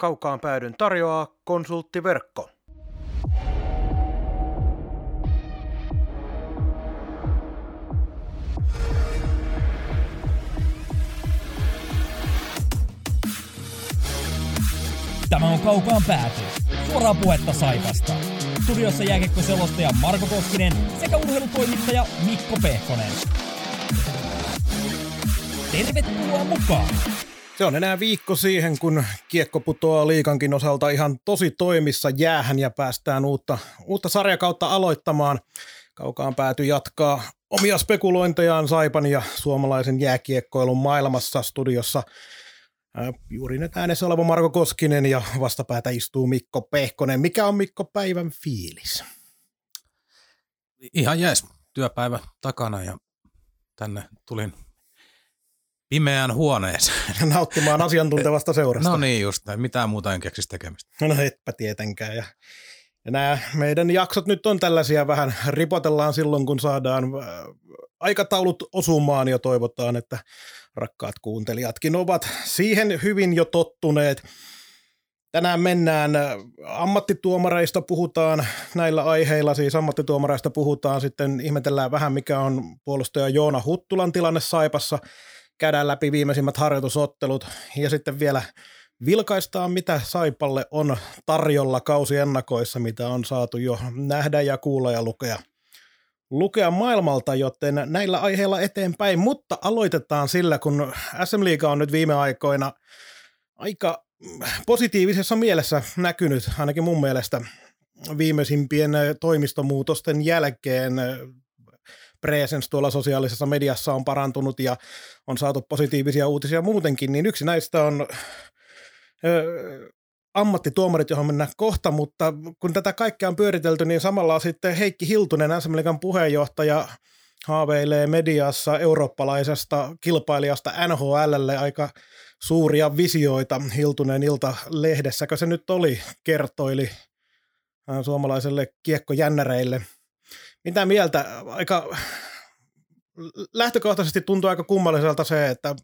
Kaukaan päädyn tarjoaa Konsulttiverkko. Tämä on Kaukaan pääty. Suoraa puhetta Saipasta. Studiossa jääkiekkoselostaja Marko Koskinen sekä urheilutoimittaja Mikko Pehkonen. Tervetuloa mukaan! Se on enää viikko siihen, kun kiekko putoaa liigankin osalta ihan tosi toimissa jäähän ja päästään uutta sarjakautta aloittamaan. Kaukaan pääty jatkaa omia spekulointejaan Saipan ja suomalaisen jääkiekkoilun maailmassa studiossa. Juuri nyt äänessä oleva Marko Koskinen ja vastapäätä istuu Mikko Pehkonen. Mikä on Mikko päivän fiilis? Ihan jees. Työpäivä takana ja tänne tulin pimeään huoneeseen. Nauttimaan asiantuntevasta seurasta. No niin just näin. Mitään muuta en keksisi tekemistä. No etpä tietenkään. Ja nämä meidän jaksot nyt on tällaisia vähän. Ripotellaan silloin, kun saadaan aikataulut osumaan ja toivotaan, että rakkaat kuuntelijatkin ovat siihen hyvin jo tottuneet. Tänään mennään ammattituomareista, puhutaan näillä aiheilla, siis ammattituomareista puhutaan, sitten ihmetellään vähän mikä on puolustaja Joona Huttulan tilanne Saipassa, käydään läpi viimeisimmät harjoitusottelut ja sitten vielä vilkaistaan, mitä Saipalle on tarjolla kausiennakoissa, mitä on saatu jo nähdä ja kuulla ja lukea maailmalta, joten näillä aiheilla eteenpäin, mutta aloitetaan sillä, kun SM Liiga on nyt viime aikoina aika positiivisessa mielessä näkynyt, ainakin mun mielestä viimeisimpien toimistomuutosten jälkeen presence tuolla sosiaalisessa mediassa on parantunut ja on saatu positiivisia uutisia muutenkin, niin yksi näistä on ammattituomarit, johon mennään kohta, mutta kun tätä kaikkea on pyöritelty, niin samalla sitten Heikki Hiltunen, SM Liigan puheenjohtaja, haaveilee mediassa eurooppalaisesta kilpailijasta NHLlle aika suuria visioita. Hiltunen Ilta-lehdessäkö se nyt oli, kertoili suomalaiselle kiekkojännäreille. Mitä mieltä? Aika lähtökohtaisesti tuntuu aika kummalliselta se, että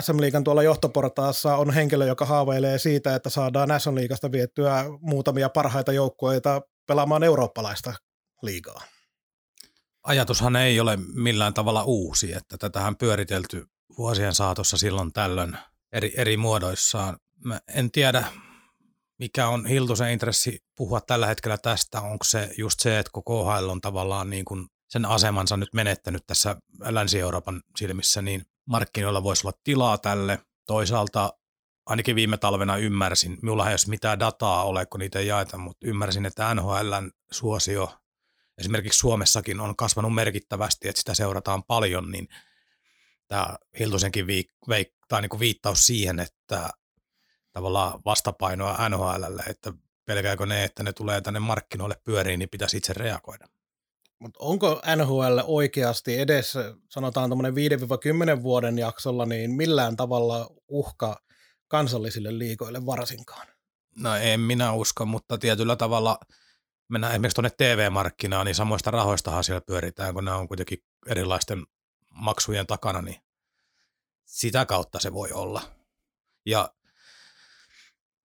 SM Liigan tuolla johtoportaassa on henkilö, joka haaveilee siitä, että saadaan SM Liigasta viettyä muutamia parhaita joukkueita pelaamaan eurooppalaista liigaa. Ajatushan ei ole millään tavalla uusi, että tätähän pyöritelty vuosien saatossa silloin tällöin eri muodoissaan. Mä en tiedä, mikä on Hiltusen intressi puhua tällä hetkellä tästä. Onko se just se, että KHL on tavallaan niin kuin sen asemansa nyt menettänyt tässä Länsi-Euroopan silmissä, niin markkinoilla voisi olla tilaa tälle. Toisaalta ainakin viime talvena ymmärsin, minulla ei ole mitään dataa ole, kun niitä ei jaeta, mutta ymmärsin, että NHL:n suosio esimerkiksi Suomessakin on kasvanut merkittävästi, että sitä seurataan paljon, niin tämä Hiltusenkin niin viittaus siihen, että tavallaan vastapainoa NHL:lle, että pelkääkö ne, että ne tulee tänne markkinoille pyöriin, niin pitäisi itse reagoida. Mutta onko NHL oikeasti edes, sanotaan tuommoinen 5-10 vuoden jaksolla, niin millään tavalla uhka kansallisille liigoille varsinkaan? No en minä usko, mutta tietyllä tavalla mennään esimerkiksi tuonne TV-markkinaan, niin samoista rahoistahan siellä pyöritään, kun nämä on kuitenkin erilaisten maksujen takana, niin sitä kautta se voi olla. Ja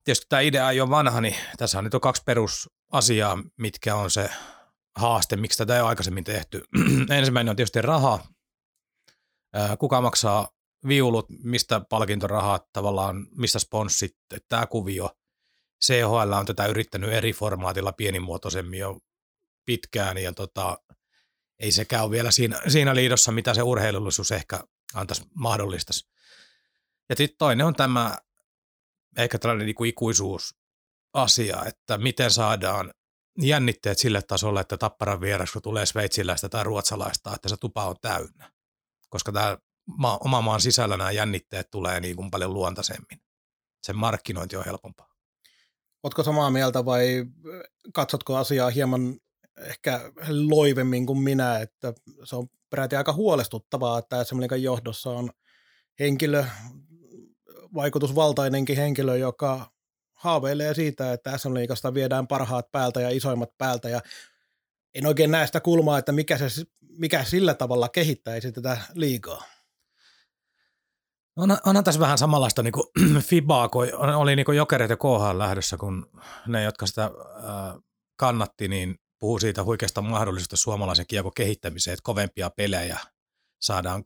tietysti tämä idea ei ole vanha, niin tässä on nyt on kaksi perusasiaa, mitkä on se haaste, miksi tätä ei ole aikaisemmin tehty. Ensimmäinen on tietysti raha. Kuka maksaa viulut, mistä palkintorahat tavallaan, mistä sponssit, tämä kuvio. CHL on tätä yrittänyt eri formaatilla pienimuotoisemmin jo pitkään ja ei sekään ole vielä siinä liidossa, mitä se urheilullisuus ehkä antaisi mahdollistaisi. Ja sitten toinen on tämä ehkä tällainen niin kuin ikuisuusasia, että miten saadaan jännitteet sille tasolle, että Tapparan vieressä, kun tulee sveitsiläistä tai ruotsalaista, että se tupa on täynnä, koska tämä oma maan sisällä nämä jännitteet tulee niin kuin paljon luontaisemmin. Sen markkinointi on helpompaa. Ootko samaa mieltä vai katsotko asiaa hieman ehkä loivemmin kuin minä, että se on peräti aika huolestuttavaa, että SM Liigan johdossa on henkilö, vaikutusvaltainenkin henkilö, joka haaveilee siitä, että SM Liigasta viedään parhaat päältä ja isoimmat päältä ja en oikein näe sitä kulmaa, että mikä sillä tavalla kehittäisi tätä liigaa. Onhan tässä vähän samanlaista niin kuin fibaa, kun oli niin kuin Jokerit ja KHL lähdössä, kun ne, jotka sitä kannatti, niin puhuu siitä huikeasta mahdollisuudesta suomalaisen kiekon kehittämiseen, että kovempia pelejä saadaan,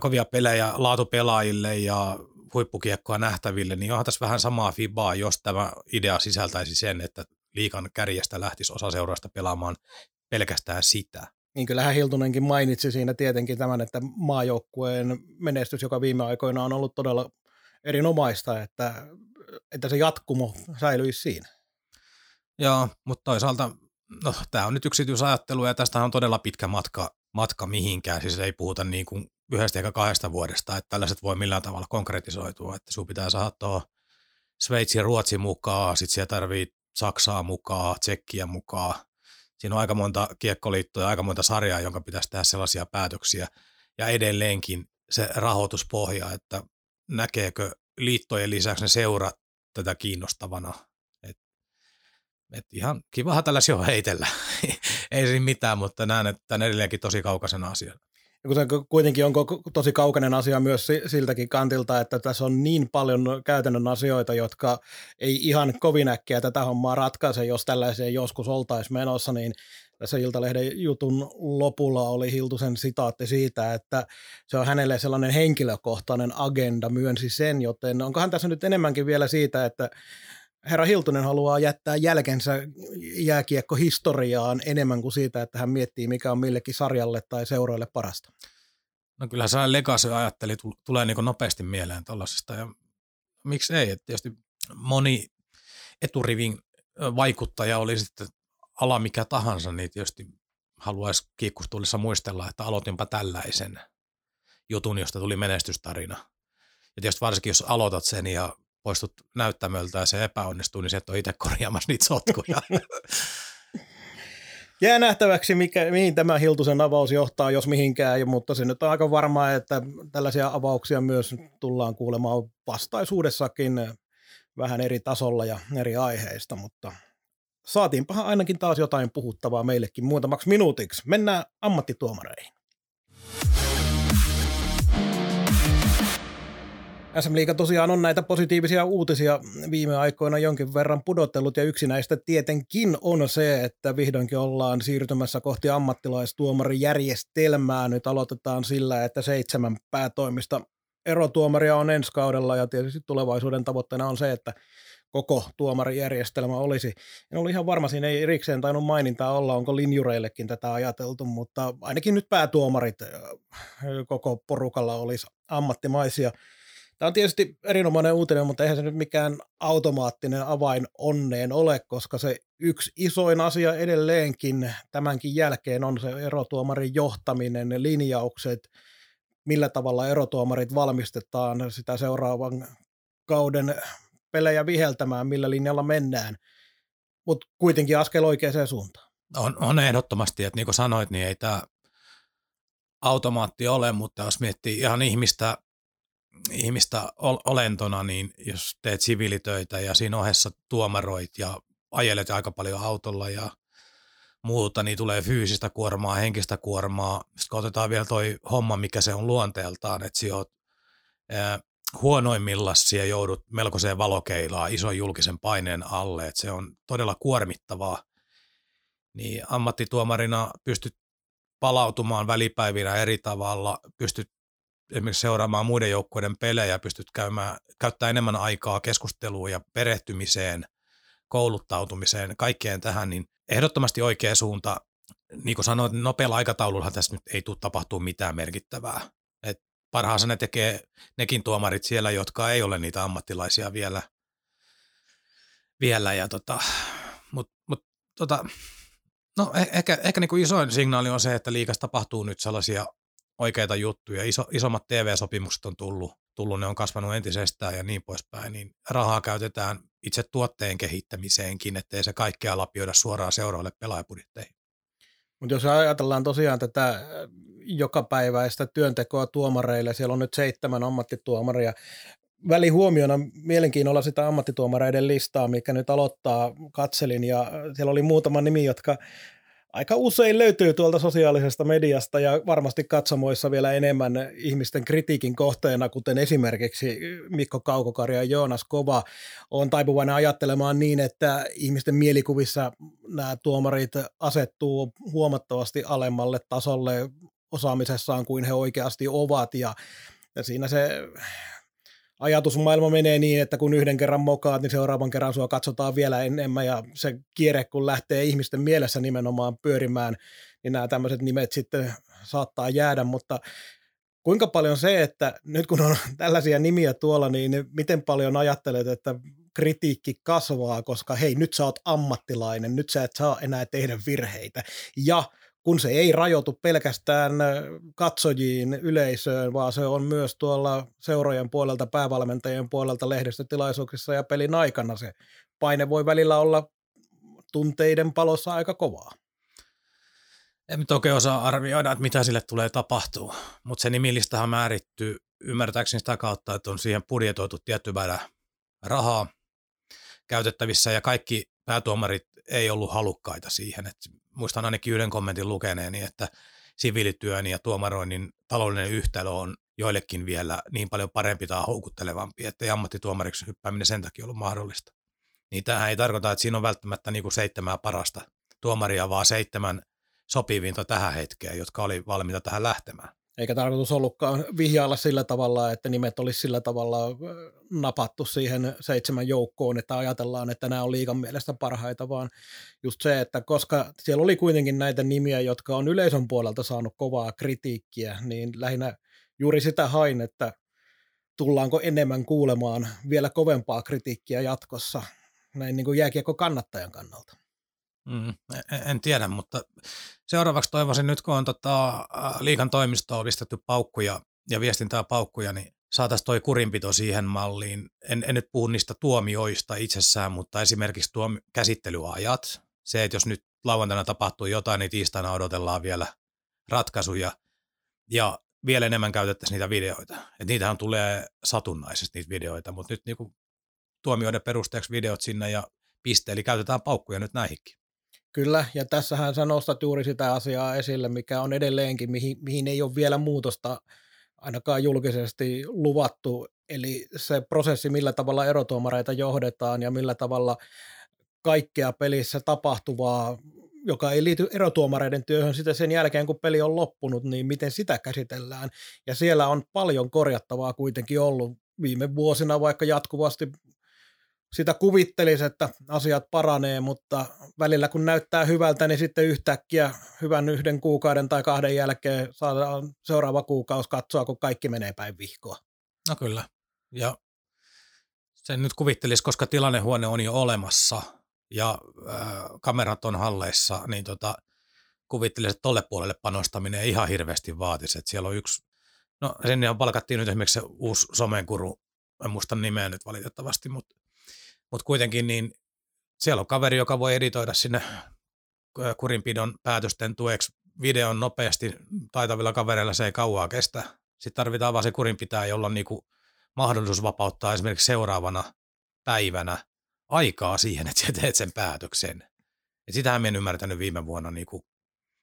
kovia pelejä laatupelaajille ja huippukiekkoa nähtäville, niin onhan tässä vähän samaa fibaa, jos tämä idea sisältäisi sen, että liigan kärjestä lähtisi osa seurasta pelaamaan pelkästään sitä. Niin kyllähän Hiltunenkin mainitsi siinä tietenkin tämän, että maajoukkueen menestys, joka viime aikoina on ollut todella erinomaista, että se jatkumo säilyisi siinä. Joo, mutta toisaalta no, tämä on nyt yksityisajattelu ja tästä on todella pitkä matka mihinkään. Siis ei puhuta niin kuin 1 tai 2 vuodesta, että tällaiset voi millään tavalla konkretisoitua. Että sinun pitää saada tuohon Sveitsin ja Ruotsin mukaan, sitten siellä tarvitsee Saksaa mukaan, Tsekkiä mukaan. Siinä on aika monta kiekkoliittoa ja aika monta sarjaa, jonka pitäisi tehdä sellaisia päätöksiä. Ja edelleenkin se rahoituspohja, että näkeekö liittojen lisäksi ne seurat tätä kiinnostavana. Et ihan kivahan tällaisia on heitellä. Ei siinä mitään, mutta näen, että tämä on edelleenkin tosi kaukaisena asiana. Kuitenkin on tosi kaukainen asia myös siltäkin kantilta, että tässä on niin paljon käytännön asioita, jotka ei ihan kovin äkkiä tätä hommaa ratkaise, jos tällaiseen joskus oltaisiin menossa, niin tässä Iltalehden jutun lopulla oli Hiltusen sitaatti siitä, että se on hänelle sellainen henkilökohtainen agenda, myönsi sen, joten onkohan tässä nyt enemmänkin vielä siitä, että herra Hiltunen haluaa jättää jälkensä jääkiekkohistoriaan enemmän kuin siitä, että hän miettii, mikä on millekin sarjalle tai seuroille parasta. No kyllähän sellainen legacy-ajatteli tulee niin kuin nopeasti mieleen tuollaisesta. Ja miksi ei? Että tietysti moni eturivin vaikuttaja oli sitten ala mikä tahansa, niin tietysti haluaisi kiikkustuulissa muistella, että aloitinpa tällaisen jutun, josta tuli menestystarina. Ja tietysti varsinkin, jos aloitat sen ja poistut näyttämöltä ja se epäonnistuu, niin se et ole itse korjaamassa niitä sotkuja. Jää nähtäväksi, mihin tämä Hiltusen avaus johtaa, jos mihinkään, mutta se nyt on aika varmaa, että tällaisia avauksia myös tullaan kuulemaan vastaisuudessakin vähän eri tasolla ja eri aiheista, mutta saatiinpahan ainakin taas jotain puhuttavaa meillekin muutamaksi minuutiksi. Mennään ammattituomareihin. SM-liiga tosiaan on näitä positiivisia uutisia viime aikoina jonkin verran pudotellut, ja yksi näistä tietenkin on se, että vihdoinkin ollaan siirtymässä kohti ammattilaistuomarijärjestelmää. Nyt aloitetaan sillä, että 7 päätoimista erotuomaria on ensi kaudella, ja tietysti tulevaisuuden tavoitteena on se, että koko tuomarijärjestelmä olisi. En ole ihan varma, siinä ei erikseen tainnut mainintaa olla, onko linjureillekin tätä ajateltu, mutta ainakin nyt päätuomarit koko porukalla olisi ammattimaisia. Tämä on tietysti erinomainen uutinen, mutta eihän se nyt mikään automaattinen avain onneen ole, koska se yksi isoin asia edelleenkin tämänkin jälkeen on se erotuomarin johtaminen, ne linjaukset, millä tavalla erotuomarit valmistetaan sitä seuraavan kauden pelejä viheltämään, millä linjalla mennään, mutta kuitenkin askel oikeaan suuntaan. On ehdottomasti, että niin kuin sanoit, niin ei tämä automaatti ole, mutta jos miettii ihan ihmistä olentona, niin jos teet siviilitöitä ja siinä ohessa tuomaroit ja ajelet aika paljon autolla ja muuta, niin tulee fyysistä kuormaa, henkistä kuormaa. Sitten kun otetaan vielä toi homma, mikä se on luonteeltaan, että sinä olet huonoimmillaan siellä joudut melkoiseen valokeilaan ison julkisen paineen alle, että se on todella kuormittavaa, niin ammattituomarina pystyt palautumaan välipäivinä eri tavalla, pystyt esimerkiksi seuraamaan muiden joukkueiden pelejä, pystyt käyttämään enemmän aikaa keskusteluun ja perehtymiseen, kouluttautumiseen, kaikkeen tähän, niin ehdottomasti oikea suunta. Niin kuin sanoin, nopealla aikataululla tässä nyt ei tule tapahtua mitään merkittävää. Et parhaansa ne tekee nekin tuomarit siellä, jotka ei ole niitä ammattilaisia vielä ja ehkä niin kuin isoin signaali on se, että liigassa tapahtuu nyt sellaisia oikeita juttuja. Isommat TV-sopimukset on tullut, ne on kasvanut entisestään ja niin poispäin, niin rahaa käytetään itse tuotteen kehittämiseenkin, ettei se kaikkea lapioida suoraan seuraavalle pelaajapudjetteihin. Mutta jos ajatellaan tosiaan tätä jokapäiväistä työntekoa tuomareille, siellä on nyt 7 ammattituomaria. Välihuomiona mielenkiinnolla sitä ammattituomareiden listaa, mikä nyt aloittaa, katselin, ja siellä oli muutama nimi, jotka aika usein löytyy tuolta sosiaalisesta mediasta ja varmasti katsomoissa vielä enemmän ihmisten kritiikin kohteena, kuten esimerkiksi Mikko Kaukokari ja Joonas Kova on taipuvainen ajattelemaan niin, että ihmisten mielikuvissa nämä tuomarit asettuu huomattavasti alemmalle tasolle osaamisessaan kuin he oikeasti ovat ja siinä se ajatusmaailma menee niin, että kun yhden kerran mokaat, niin seuraavan kerran sua katsotaan vielä enemmän ja se kierre, kun lähtee ihmisten mielessä nimenomaan pyörimään, niin nämä tämmöiset nimet sitten saattaa jäädä, mutta kuinka paljon se, että nyt kun on tällaisia nimiä tuolla, niin miten paljon ajattelet, että kritiikki kasvaa, koska hei, nyt sä oot ammattilainen, nyt sä et saa enää tehdä virheitä ja kun se ei rajoitu pelkästään katsojiin, yleisöön, vaan se on myös tuolla seurojen puolelta, päävalmentajien puolelta, lehdistötilaisuuksissa ja pelin aikana. Se paine voi välillä olla tunteiden palossa aika kovaa. En toki osaa arvioida, että mitä sille tulee tapahtua, mutta se nimilistahan määrittyy ymmärtääkseni sitä kautta, että on siihen budjetoitu tietty määrä rahaa käytettävissä ja kaikki päätuomarit ei ollut halukkaita siihen, että muistan ainakin yhden kommentin lukeneeni, että siviilityön ja tuomaroinnin taloudellinen yhtälö on joillekin vielä niin paljon parempi tai houkuttelevampi, että ei ammattituomariksi hyppääminen sen takia ollut mahdollista. Niin tämähän ei tarkoita, että siinä on välttämättä niin kuin 7 parasta tuomaria, vaan 7 sopivinta tähän hetkeen, jotka oli valmiita tähän lähtemään. Eikä tarkoitus ollutkaan vihjailla sillä tavalla, että nimet olisi sillä tavalla napattu siihen 7 joukkoon, että ajatellaan, että nämä on liigan mielestä parhaita, vaan just se, että koska siellä oli kuitenkin näitä nimiä, jotka on yleisön puolelta saanut kovaa kritiikkiä, niin lähinnä juuri sitä hain, että tullaanko enemmän kuulemaan vielä kovempaa kritiikkiä jatkossa, näin niin kuin jääkiekko kannattajan kannalta. En tiedä, mutta seuraavaksi toivoisin nyt, kun on liigan toimistoon pistetty paukkuja ja viestintää paukkuja, niin saataisiin toi kurinpito siihen malliin. En nyt puhu niistä tuomioista itsessään, mutta esimerkiksi käsittelyajat. Se, että jos nyt lauantaina tapahtuu jotain, niin tiistaina odotellaan vielä ratkaisuja ja vielä enemmän käytettäisiin niitä videoita. Et niitähän tulee satunnaisesti niitä videoita, mutta nyt niinku tuomioiden perusteeksi videot sinne ja piste, eli käytetään paukkuja nyt näihinkin. Kyllä, ja tässähän sä nostat juuri sitä asiaa esille, mikä on edelleenkin, mihin ei ole vielä muutosta ainakaan julkisesti luvattu, eli se prosessi, millä tavalla erotuomareita johdetaan ja millä tavalla kaikkea pelissä tapahtuvaa, joka ei liity erotuomareiden työhön, sitä sen jälkeen, kun peli on loppunut, niin miten sitä käsitellään, ja siellä on paljon korjattavaa kuitenkin ollut viime vuosina, vaikka jatkuvasti sitä kuvittelisi, että asiat paranee, mutta välillä kun näyttää hyvältä, niin sitten yhtäkkiä hyvän 1 kuukauden tai 2 jälkeen saadaan seuraava kuukausi katsoa, kun kaikki menee päin vihkoa. No kyllä, ja sen nyt kuvittelisi, koska tilannehuone on jo olemassa ja kamerat on halleissa, niin kuvittelisi, että tolle puolelle panostaminen ei ihan hirveästi vaatisi. Että siellä on sinne palkattiin nyt esimerkiksi se uusi somenkuru, en muista nimeä nyt valitettavasti, mutta kuitenkin niin siellä on kaveri, joka voi editoida sinne kurinpidon päätösten tueksi videon nopeasti. Taitavilla kavereilla se ei kauaa kestä. Sitten tarvitaan vaan se kurinpitää, jolla on niinku mahdollisuus vapauttaa esimerkiksi seuraavana päivänä aikaa siihen, että sä teet sen päätöksen. Et sitähän mä en ymmärtänyt viime vuonna,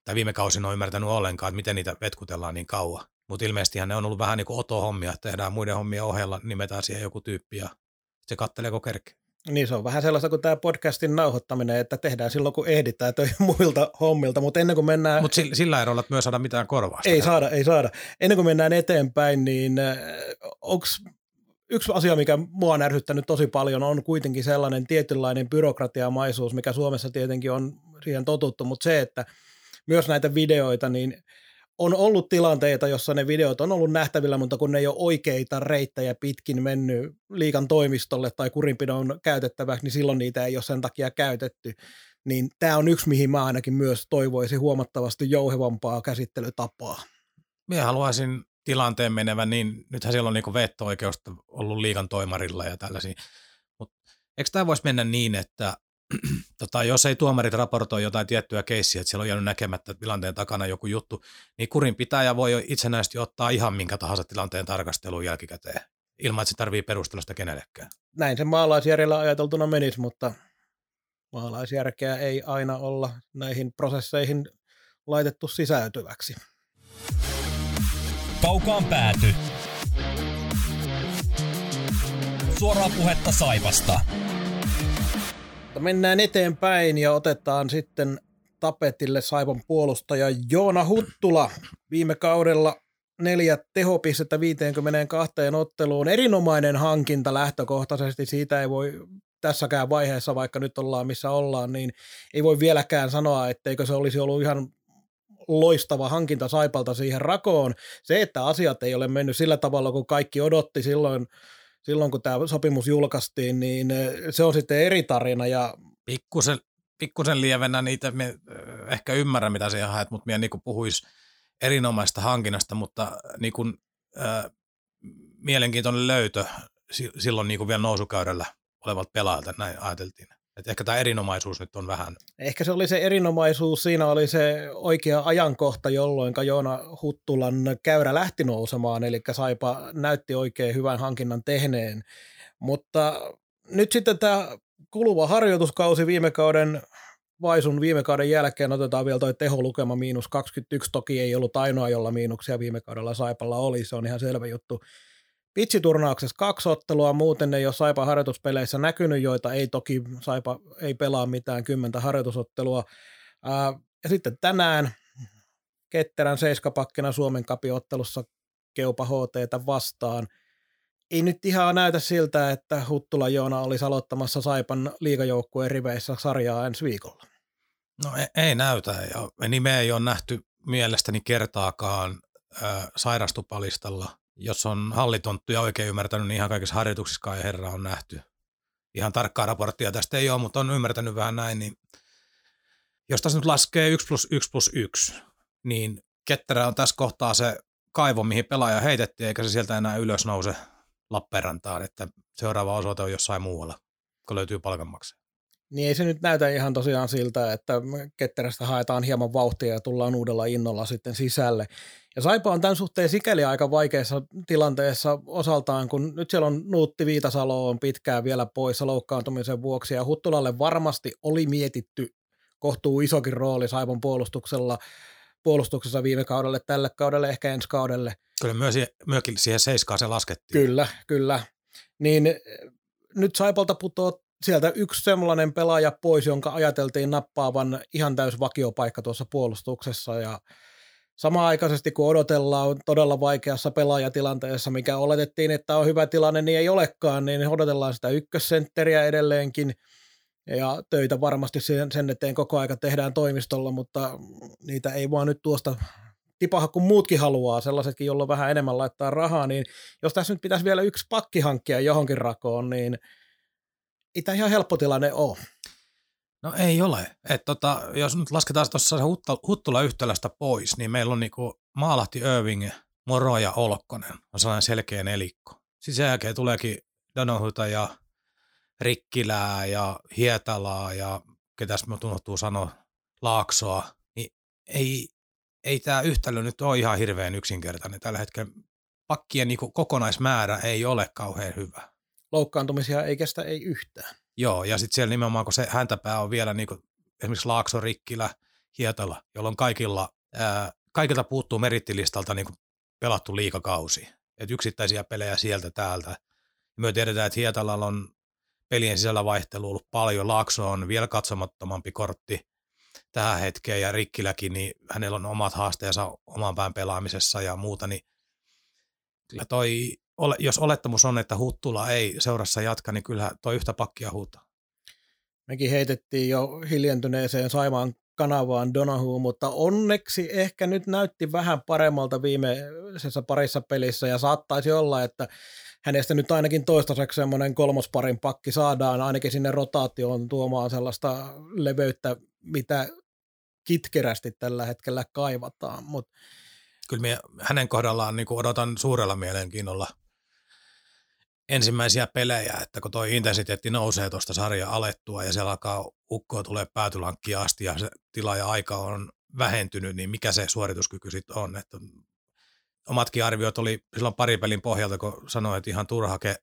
tai viime kausina on ymmärtänyt ollenkaan, että miten niitä vetkutellaan niin kauan. Mutta ilmeisestihän ne on ollut vähän niin kuin otohommia, että tehdään muiden hommia ohella, nimetään siihen joku tyyppi ja se katteleeko kerkeä. Niin se on vähän sellaista kuin tämä podcastin nauhoittaminen, että tehdään silloin, kun ehditään töihin muilta hommilta, mutta ennen kuin mennään... Mutta sillä erolla, että myös saada mitään korvausta. Ei saada. Ennen kuin mennään eteenpäin, niin yksi asia, mikä mua on ärsyttänyt tosi paljon, on kuitenkin sellainen tietynlainen byrokratiamaisuus, mikä Suomessa tietenkin on siihen totuttu, mutta se, että myös näitä videoita, niin on ollut tilanteita, jossa ne videot on ollut nähtävillä, mutta kun ne ei ole oikeita reittejä pitkin mennyt liigan toimistolle tai kurinpidon käytettäväksi, niin silloin niitä ei ole sen takia käytetty. Niin tämä on yksi, mihin mä ainakin myös toivoisin huomattavasti jouhevampaa käsittelytapaa. Minä haluaisin tilanteen menevän, niin nythän siellä on niinku veto-oikeusta ollut liigan toimarilla ja tällaisia. Mut eikö tämä voisi mennä niin, että jos ei tuomarit raportoi jotain tiettyä keissiä, että siellä on jäänyt näkemättä tilanteen takana joku juttu, niin kurinpitäjä voi itsenäisesti ottaa ihan minkä tahansa tilanteen tarkasteluun jälkikäteen, ilman että se tarvitsee perustella sitä kenellekään. Näin se maalaisjärjellä ajateltuna menisi, mutta Maalaisjärkeä ei aina olla näihin prosesseihin laitettu sisältyväksi. Kaukaan pääty. Suoraa puhetta Saipasta. Mennään eteenpäin ja otetaan sitten tapetille Saipan puolustaja Joona Huttula. Viime kaudella 4 tehopistettä 52 otteluun. Erinomainen hankinta lähtökohtaisesti. Siitä ei voi tässäkään vaiheessa, vaikka nyt ollaan missä ollaan, niin ei voi vieläkään sanoa, etteikö se olisi ollut ihan loistava hankinta Saipalta siihen rakoon. Se, että asiat ei ole mennyt sillä tavalla, kun kaikki odotti silloin kun tämä sopimus julkaistiin, niin se on sitten eri tarina. Ja pikkusen lievenä niitä, me ehkä ymmärrän mitä siihen haet, mutta minä niin puhuisi erinomaista hankinnasta, mutta niin kuin, mielenkiintoinen löytö silloin niin kuin vielä nousukäyrällä olevalta pelaajalta, näin ajateltiin. Et ehkä tämä erinomaisuus nyt on vähän. Ehkä se oli se erinomaisuus, siinä oli se oikea ajankohta, jolloin Joona Huttulan käyrä lähti nousemaan, eli Saipa näytti oikein hyvän hankinnan tehneen. Mutta nyt sitten tämä kuluva harjoituskausi viime kauden jälkeen otetaan vielä toi teholukema -21, toki ei ollut ainoa, jolla miinuksia viime kaudella Saipalla oli, se on ihan selvä juttu. Pitsiturnauksessa 2 ottelua, muuten ei ole Saipa harjoituspeleissä näkynyt, joita ei toki Saipa ei pelaa mitään 10 harjoitusottelua. Ja sitten tänään Ketterän 7-pakkina Suomen Cupin ottelussa Keopahoteita vastaan. Ei nyt ihan näytä siltä, että Huttula Joona olisi aloittamassa Saipan liigajoukkueen riveissä sarjaa ensi viikolla. No ei näytä, ja nimeä ei ole nähty mielestäni kertaakaan sairastupalistalla. Jos on hallitonttu ja oikein ymmärtänyt, niin ihan kaikissa harjoituksissa ei herra on nähty. Ihan tarkkaa raporttia tästä ei ole, mutta on ymmärtänyt vähän näin. Niin jos tässä nyt laskee 1+1+1, niin Ketterä on tässä kohtaa se kaivo, mihin pelaaja heitettiin, eikä se sieltä enää ylös nouse Lappeenrantaan, että seuraava osoite on jossain muualla, kun löytyy palkanmaksaja. Niin ei se nyt näytä ihan tosiaan siltä, että Ketterästä haetaan hieman vauhtia ja tullaan uudella innolla sitten sisälle. Ja Saipa on tämän suhteen sikäli aika vaikeassa tilanteessa osaltaan, kun nyt siellä on Nuutti Viitasalo on pitkään vielä poissa loukkaantumisen vuoksi, ja Huttulalle varmasti oli mietitty kohtuu isokin rooli Saipan puolustuksessa viime kaudelle, tälle kaudelle, ehkä ensi kaudelle. Kyllä myöskin siihen 7 se laskettiin. Kyllä. Niin nyt Saipalta putoaa sieltä 1 sellainen pelaaja pois, jonka ajateltiin nappaavan ihan täys vakiopaikka tuossa puolustuksessa, ja samaan aikaisesti, kun odotellaan todella vaikeassa pelaajatilanteessa, mikä oletettiin, että on hyvä tilanne, niin ei olekaan, niin odotellaan sitä ykkössentteriä edelleenkin, ja töitä varmasti sen eteen koko aika tehdään toimistolla, mutta niitä ei vaan nyt tuosta tipaha, kun muutkin haluaa, sellaisetkin, jolloin vähän enemmän laittaa rahaa, niin jos tässä nyt pitäisi vielä 1 pakki hankkia johonkin rakoon, niin ei tämä ihan helppo tilanne ole. No ei ole. Jos nyt lasketaan tuossa se Huttula yhtälöstä pois, niin meillä on niinku Maalahti, Övingen, Moroja, Olkkonen. On sellainen selkeä nelikko. Siis sen jälkeen tuleekin Danohuta ja Rikkilää ja Hietalaa ja ketäs me tuntuu sanoa Laaksoa. Niin ei tämä yhtälö nyt ole ihan hirveän yksinkertainen. Tällä hetkellä pakkien niinku kokonaismäärä ei ole kauhean hyvä. Loukkaantumisia ei kestä ei yhtään. Joo, ja sitten siellä nimenomaan, kun se häntäpää on vielä niin kuin esimerkiksi Laakso, Rikkilä, Hietala, jolloin kaikilta puuttuu merittilistalta niin kuin pelattu liigakausi. Et yksittäisiä pelejä sieltä täältä. Me tiedetään, että Hietalalla on pelien sisällä vaihtelu ollut paljon. Laakso on vielä katsomattomampi kortti tähän hetkeen, ja Rikkiläkin, niin hänellä on omat haasteensa oman pään pelaamisessa ja muuta. Niin kyllä toi... Jos olettamus on, että Huttula ei seurassa jatka, niin kyllähän toi yhtä pakkia huutaa. Mekin heitettiin jo hiljentyneeseen Saimaan kanavaan Donohue, mutta onneksi ehkä nyt näytti vähän paremmalta viimeisessä parissa pelissä, ja saattaisi olla, että hänestä nyt ainakin toistaiseksi semmoinen 3. parin pakki saadaan ainakin sinne rotaatioon tuomaan sellaista leveyttä, mitä kitkerästi tällä hetkellä kaivataan. Kyllä minä hänen kohdallaan niin odotan suurella mielenkiinnolla ensimmäisiä pelejä, että kun tuo intensiteetti nousee tuosta sarjaa alettua ja siellä alkaa ukkoa tulee päätylankkia asti ja se tila ja aika on vähentynyt, niin mikä se suorituskyky sitten on. Että omatkin arviot oli silloin pari pelin pohjalta, kun sanoin, että ihan turhake.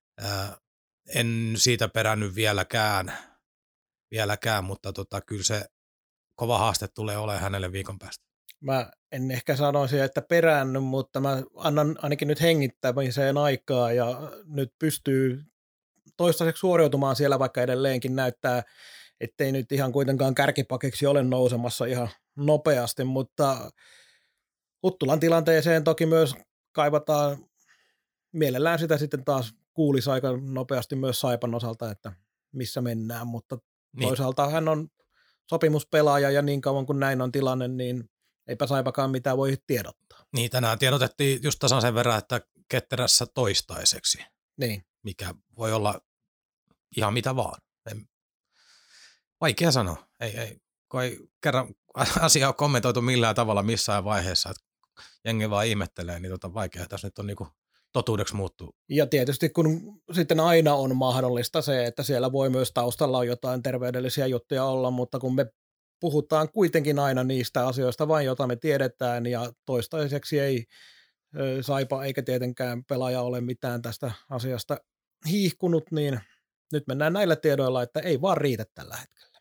En siitä perännyt vieläkään vieläkään, mutta kyllä se kova haaste tulee olemaan hänelle viikon päästä. Mä en ehkä sanoisi, että peräänny, mutta mä annan ainakin nyt hengittämiseen aikaa ja nyt pystyy toistaiseksi suoriutumaan siellä, vaikka edelleenkin näyttää, ettei nyt ihan kuitenkaan kärkipakiksi ole nousemassa ihan nopeasti, mutta Huttulan tilanteeseen toki myös kaivataan mielellään sitä sitten taas kuulisi aika nopeasti myös Saipan osalta, että missä mennään, mutta toisaalta hän on sopimuspelaaja ja niin kauan kuin näin on tilanne, niin eipä Saipakaan mitään voi tiedottaa. Niin, tänään tiedotettiin just tasan sen verran, että Ketterässä toistaiseksi, niin. Mikä voi olla ihan mitä vaan. Vaikea sanoa, ei kerran asia on kommentoitu millään tavalla missään vaiheessa, että jengi vaan ihmettelee, niin vaikea tässä nyt on niinku totuudeksi muuttuu. Ja tietysti kun sitten aina on mahdollista se, että siellä voi myös taustalla on jotain terveydellisiä juttuja olla, mutta kun me puhutaan kuitenkin aina niistä asioista vain, jota me tiedetään ja toistaiseksi ei Saipa eikä tietenkään pelaaja ole mitään tästä asiasta hiihkunut, niin nyt mennään näillä tiedoilla, että ei vaan riitä tällä hetkellä.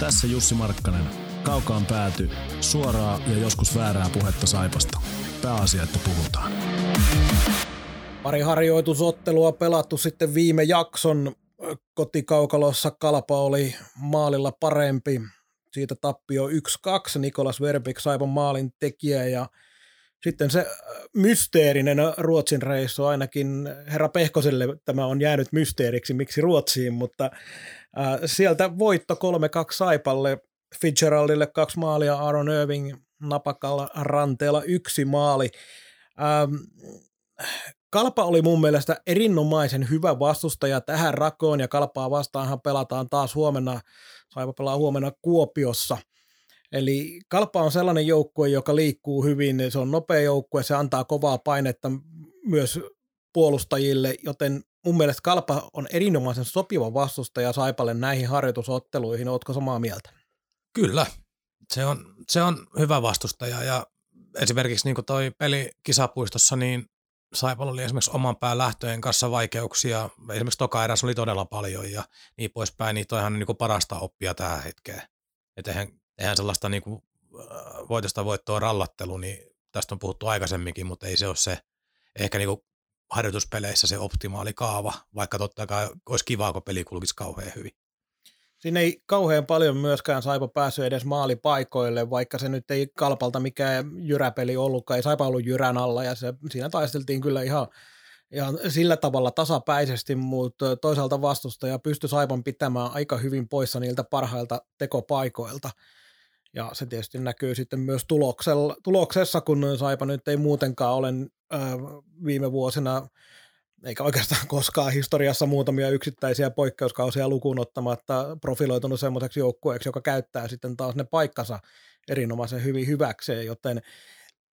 Tässä Jussi Markkanen. Kaukaan pääty. Suoraa ja joskus väärää puhetta Saipasta. Pääasia, että puhutaan. Pari harjoitusottelua pelattu sitten viime jakson. Kotikaukalossa Kalpa oli maalilla parempi. Siitä tappio 1-2. Niklas Westerholm Saipan maalin tekijä ja sitten se mysteerinen Ruotsin reissu, ainakin herra Pehkoselle tämä on jäänyt mysteeriksi, miksi Ruotsiin, mutta sieltä voitto 3-2 Saipalle, Fitzgeraldille 2 maalia, Aaron Irving napakalla ranteella 1 maali. Kalpa oli mun mielestä erinomaisen hyvä vastustaja tähän rakoon ja Kalpaa vastaanhan pelataan taas huomenna, Saipa pelaa huomenna Kuopiossa. Eli Kalpa on sellainen joukkue, joka liikkuu hyvin, se on nopea joukkue, se antaa kovaa painetta myös puolustajille, joten mun mielestä Kalpa on erinomaisen sopiva vastustaja Saipalle näihin harjoitusotteluihin, ootko samaa mieltä? Kyllä, se on hyvä vastustaja ja esimerkiksi niin kuin toi peli kisapuistossa, niin Saipalla oli esimerkiksi oman päälähtöjen kanssa vaikeuksia, esimerkiksi toka eräs oli todella paljon ja niin poispäin, niin toihan on niin kuin parasta oppia tähän hetkeen, Eihän sellaista niin kuin voitosta voittoa rallattelu, niin tästä on puhuttu aikaisemminkin, mutta ei se ole se ehkä niin kuin harjoituspeleissä se optimaali kaava, vaikka totta kai olisi kivaa, kun peli kulkisi kauhean hyvin. Siinä ei kauhean paljon myöskään Saipa päässyt edes maalipaikoille, vaikka se nyt ei Kalpalta mikään jyräpeli ollutkaan, ei Saipa ollut jyrän alla ja siinä taisteltiin kyllä ihan sillä tavalla tasapäisesti, mutta toisaalta vastustaja pystyi Saipan pitämään aika hyvin poissa niiltä parhailta tekopaikoilta. Ja se tietysti näkyy sitten myös tuloksessa, kun Saipa nyt ei muutenkaan ole viime vuosina, eikä oikeastaan koskaan historiassa muutamia yksittäisiä poikkeuskausia lukuun ottamatta profiloitunut semmoiseksi joukkueeksi, joka käyttää sitten taas ne paikkansa erinomaisen hyvin hyväkseen, joten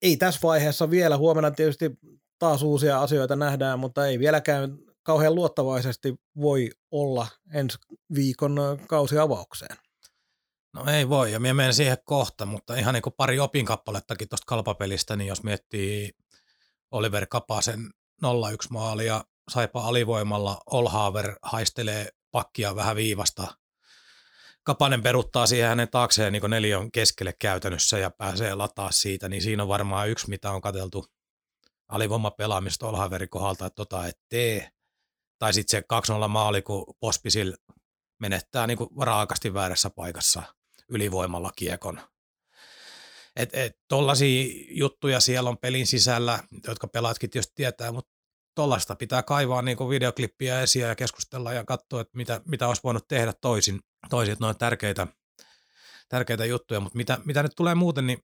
ei tässä vaiheessa vielä huomenna tietysti taas uusia asioita nähdään, mutta ei vieläkään kauhean luottavaisesti voi olla ensi viikon kausiavaukseen. No ei voi, ja minä menen siihen kohta, mutta ihan niin kuin pari opinkappalettakin tuosta Kalpapelistä, niin jos miettii Oliver Kapasen 0-1 maalia, Saipa alivoimalla, Olhaver haistelee pakkia vähän viivasta. Kapanen peruttaa siihen hänen taakseen niin kuin neliön keskelle käytännössä ja pääsee lataa siitä, niin siinä on varmaan yksi, mitä on katseltu alivoima pelaamista Olhaverin kohdalta, että et tee. Tai sitten se 2-0 maali, kun Pospisil menettää niin kuin raakasti väärässä paikassa ylivoimalla kiekon. Tuollaisia juttuja siellä on pelin sisällä, jotka pelaatkin tietysti tietää, mutta tuollaista pitää kaivaa niin kuin videoklippiä esiin ja keskustella ja katsoa, että mitä olisi voinut tehdä toisin. Että ne on tärkeitä juttuja, mutta mitä nyt tulee muuten, niin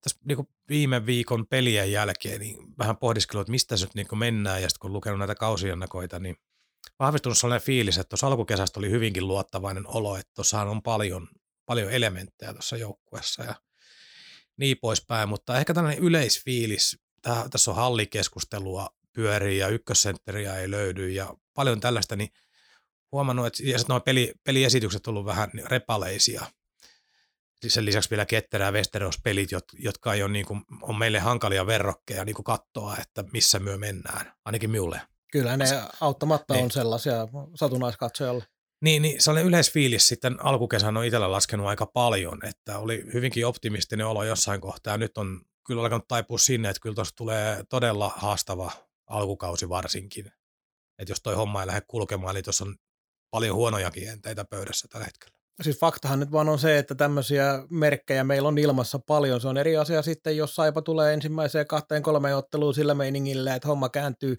tässä niin viime viikon pelien jälkeen niin vähän pohdiskellut, että mistä se nyt niin mennään, ja sitten kun lukenut näitä kausiennakoita, niin vahvistunut sellainen fiilis, että tuossa alkukesästä oli hyvinkin luottavainen olo, että tuossahan on paljon elementtejä tuossa joukkueessa ja niin poispäin, mutta ehkä tällainen yleisfiilis, tässä on hallikeskustelua pyörii ja ykkössentteriä ei löydy ja paljon tällaista, niin huomannut, että nuo peliesitykset on ollut vähän repaleisia. Sen lisäksi vielä Ketterä ja Westeros-pelit, jotka ei ole niin kuin, on meille hankalia verrokkeja niin kuin katsoa, että missä myö mennään, ainakin minulle. Kyllä ne auttamatta on sellaisia satunnaiskatsojalle. Niin sellainen yleisfiilis sitten alkukesän on itsellä laskenut aika paljon, että oli hyvinkin optimistinen olo jossain kohtaa. Nyt on kyllä alkanut taipua sinne, että kyllä tuossa tulee todella haastava alkukausi varsinkin. Että jos toi homma ei lähde kulkemaan, niin tuossa on paljon huonojakin enteitä pöydässä tällä hetkellä. Siis faktahan nyt vaan on se, että tämmöisiä merkkejä meillä on ilmassa paljon. Se on eri asia sitten, jos Saipa tulee ensimmäiseen 2-3 otteluun sillä meiningillä, että homma kääntyy.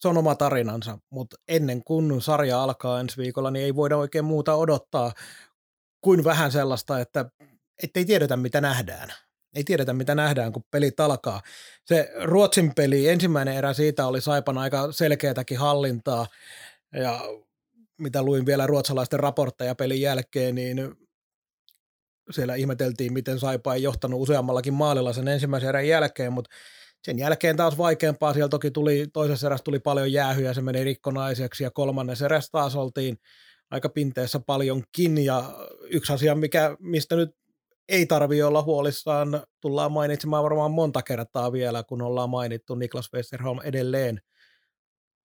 Se on oma tarinansa, mutta ennen kuin sarja alkaa ensi viikolla, niin ei voida oikein muuta odottaa kuin vähän sellaista, että ei tiedetä mitä nähdään. Ei tiedetä mitä nähdään, kun pelit alkaa. Se Ruotsin peli, ensimmäinen erä siitä oli Saipan aika selkeätäkin hallintaa ja mitä luin vielä ruotsalaisten raportteja pelin jälkeen, niin siellä ihmeteltiin, miten Saipa ei johtanut useammallakin maalilla sen ensimmäisen erän jälkeen, mutta sen jälkeen taas vaikeampaa. Siellä toki toisessa erässä tuli paljon jäähyä, se meni rikkonaiseksi ja kolmannessa erässä taas oltiin aika pinteessä paljonkin. Ja yksi asia, mistä nyt ei tarvitse olla huolissaan, tullaan mainitsemaan varmaan monta kertaa vielä, kun ollaan mainittu Niklas Westerholm edelleen.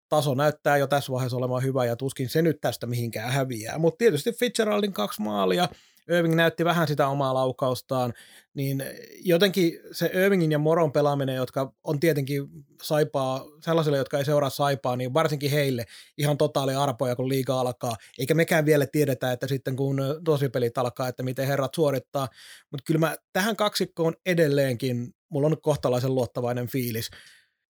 Taso näyttää jo tässä vaiheessa olemaan hyvä ja tuskin se nyt tästä mihinkään häviää. Mutta tietysti Fitzgeraldin 2 maalia. Öving näytti vähän sitä omaa laukaustaan, niin jotenkin se Övingin ja Moron pelaaminen, jotka on tietenkin Saipaa, sellaisille, jotka ei seuraa Saipaa, niin varsinkin heille ihan totaali arpoja, kun liiga alkaa. Eikä mekään vielä tiedetä, että sitten kun tosipelit alkaa, että miten herrat suorittaa. Mutta kyllä mä tähän kaksikkoon edelleenkin, mulla on kohtalaisen luottavainen fiilis.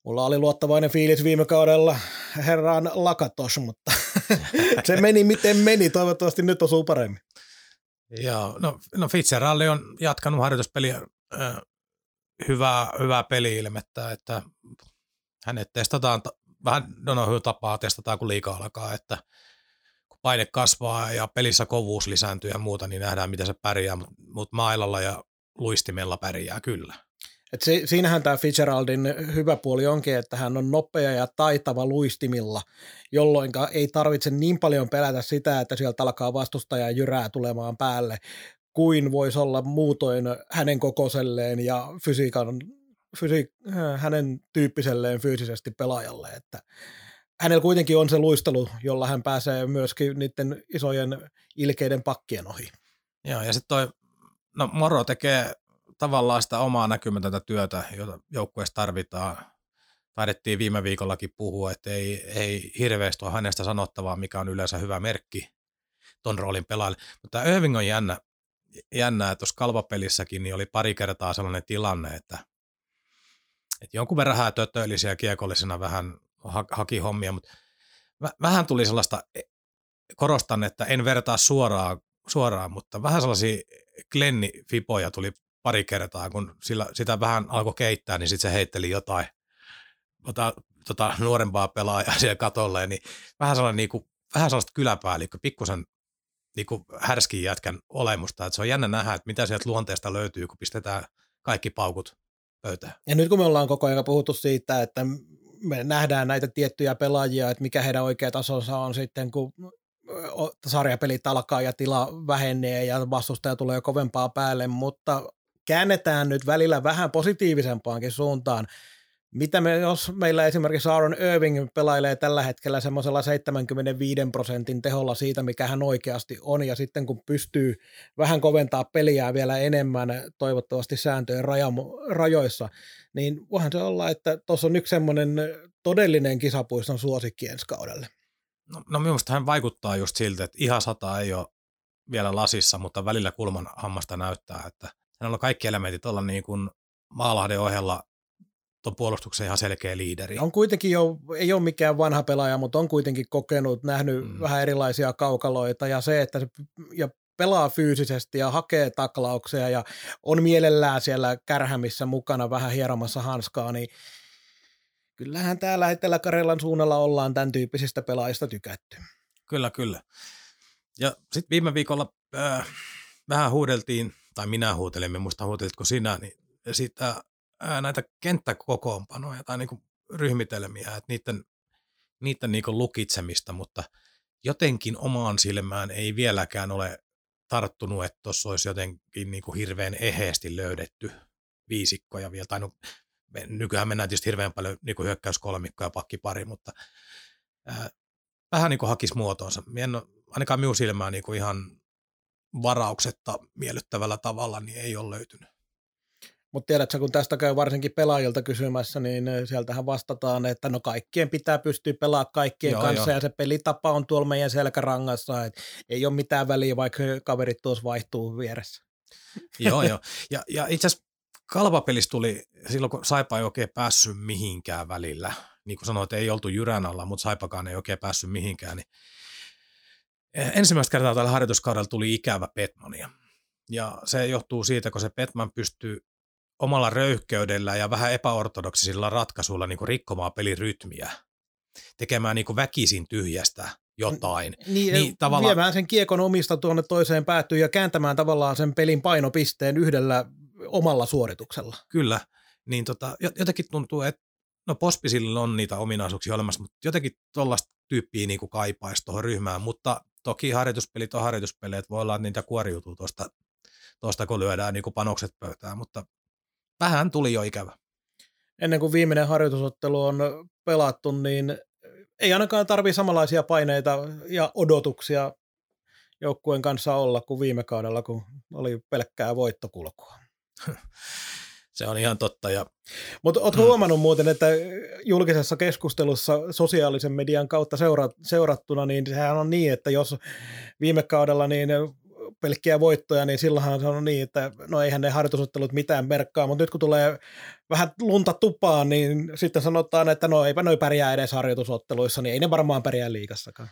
Mulla oli luottavainen fiilis viime kaudella herran Lakatos, mutta se meni miten meni, toivottavasti nyt osuu paremmin. Joo, no Fitzgerald on jatkanut harjoituspeliä hyvää peli-ilmettä, että hänet testataan, vähän Donohun tapaa testataan kun liiga alkaa, että kun paine kasvaa ja pelissä kovuus lisääntyy ja muuta, niin nähdään miten se pärjää, mutta mailalla ja luistimella pärjää kyllä. Et siinähän tämä Fitzgeraldin hyvä puoli onkin, että hän on nopea ja taitava luistimilla, jolloin ei tarvitse niin paljon pelätä sitä, että sieltä alkaa vastustaja jyrää tulemaan päälle, kuin voisi olla muutoin hänen kokoiselleen ja hänen tyyppiselleen fyysisesti pelaajalle. Että hänellä kuitenkin on se luistelu, jolla hän pääsee myöskin niiden isojen ilkeiden pakkien ohi. Joo, ja sitten Moro tekee tavallaan sitä omaa näkymätöntä työtä, jota joukkueessa tarvitaan. Taidettiin viime viikollakin puhua, että ei hirveästi ole hänestä sanottavaa, mikä on yleensä hyvä merkki ton roolin pelaajalle. Mutta tämä Öving on jännää, tuossa Kalpa-pelissäkin niin oli pari kertaa sellainen tilanne, että jonkun verran hätötöillisiä ja kiekollisena vähän haki hommia, mutta vähän tuli sellaista, korostan, että en vertaa suoraan, mutta vähän sellaisia Glenni-fipoja tuli pari kertaa, kun sitä vähän alkoi keittää, niin sitten se heitteli jotain nuorempaa pelaajaa siellä katolle, niin vähän sellaista kyläpäällikkö, pikkusen niinku härskin jätkän olemusta, että se on jännä nähdä, että mitä sieltä luonteesta löytyy, kun pistetään kaikki paukut pöytään. Ja nyt kun me ollaan koko ajan puhuttu siitä, että me nähdään näitä tiettyjä pelaajia, että mikä heidän oikea tasonsa on sitten, kun sarjapelit alkaa ja tila vähenee ja vastustaja tulee kovempaa päälle, mutta käännetään nyt välillä vähän positiivisempaankin suuntaan. Mitä jos meillä esimerkiksi Aaron Irving pelailee tällä hetkellä semmoisella 75% teholla siitä, mikä hän oikeasti on, ja sitten kun pystyy vähän koventaa peliä vielä enemmän, toivottavasti sääntöjen rajoissa, niin voihan se olla, että tuossa on yksi semmoinen todellinen kisapuiston suosikki ensi kaudelle. No minusta hän vaikuttaa just siltä, että ihan 100 ei ole vielä lasissa, mutta välillä kulman hammasta näyttää, että hänellä on kaikki elementit olla niin kuin Maalahden ohella tuon puolustuksen ihan selkeä liideri. On kuitenkin ei ole mikään vanha pelaaja, mutta on kuitenkin kokenut, nähnyt vähän erilaisia kaukaloita ja se, että pelaa fyysisesti ja hakee taklauksia ja on mielellään siellä kärhämissä mukana vähän hieromassa hanskaa, niin kyllähän täällä Etelä-Karjalan suunnalla ollaan tämän tyyppisistä pelaajista tykätty. Kyllä. Ja sitten viime viikolla vähän huudeltiin, tai minä huutelin, en muista huutelitko sinä, niin sitä, näitä kenttäkokoonpanoja tai niinku ryhmitelmiä, että niiden niinku lukitsemista, mutta jotenkin omaan silmään ei vieläkään ole tarttunut, että tuossa olisi jotenkin niinku hirveän eheesti löydetty viisikkoja vielä, tai no, nykyään mennään tietysti hirveän paljon niin kuin hyökkäyskolmikko ja pakkipari, mutta vähän niin kuin hakisi muotoonsa. Minä en ainakaan minun silmää niin kuin ihan varauksetta miellyttävällä tavalla niin ei ole löytynyt. Mutta tiedätkö, kun tästä käy varsinkin pelaajilta kysymässä, niin sieltähän vastataan, että no kaikkien pitää pystyä pelaamaan kaikkien kanssa ja se pelitapa on tuolla meidän selkärangassa, että ei ole mitään väliä, vaikka kaverit tuossa vaihtuu vieressä. Joo. Ja itse asiassa Kalpa-pelissä tuli silloin, kun Saipa ei oikein päässyt mihinkään välillä. Niin kuin sanoit, ei oltu jyrän alla, mutta Saipakaan ei oikein päässyt mihinkään. Niin ensimmäistä kertaa tällä harjoituskaudella tuli ikävä Petmania. Ja se johtuu siitä, kun se Petman pystyy omalla röyhkeydellä ja vähän epäortodoksisilla ratkaisuilla niin kuin rikkomaan pelirytmiä, tekemään niin kuin väkisin tyhjästä jotain. Niin tavallaan viemään sen kiekon omista tuonne toiseen päätyyn ja kääntämään tavallaan sen pelin painopisteen yhdellä omalla suorituksella. Kyllä, niin jotenkin tuntuu, että no Pospisilla on niitä ominaisuuksia olemassa, mutta jotenkin tuollaista tyyppiä niin kuin kaipaisi tuohon ryhmään, mutta toki harjoituspelit on harjoituspelejä, että voi olla, että niitä kuoriutuu tuosta kun lyödään niin kuin panokset pöytään, mutta vähän tuli jo ikävä. Ennen kuin viimeinen harjoitusottelu on pelattu, niin ei ainakaan tarvitse samanlaisia paineita ja odotuksia joukkueen kanssa olla kuin viime kaudella, kun oli pelkkää voittokulkua. Se on ihan totta. Mutta ootko huomannut muuten, että julkisessa keskustelussa sosiaalisen median kautta seurattuna, niin sehän on niin, että jos viime kaudella niin pelkkiä voittoja, niin silloinhan se on niin, että no eihän ne harjoitusottelut mitään merkkaa, mutta nyt kun tulee vähän lunta tupaan, niin sitten sanotaan, että no eipä noi pärjää edes harjoitusotteluissa, niin ei ne varmaan pärjää liigassakaan.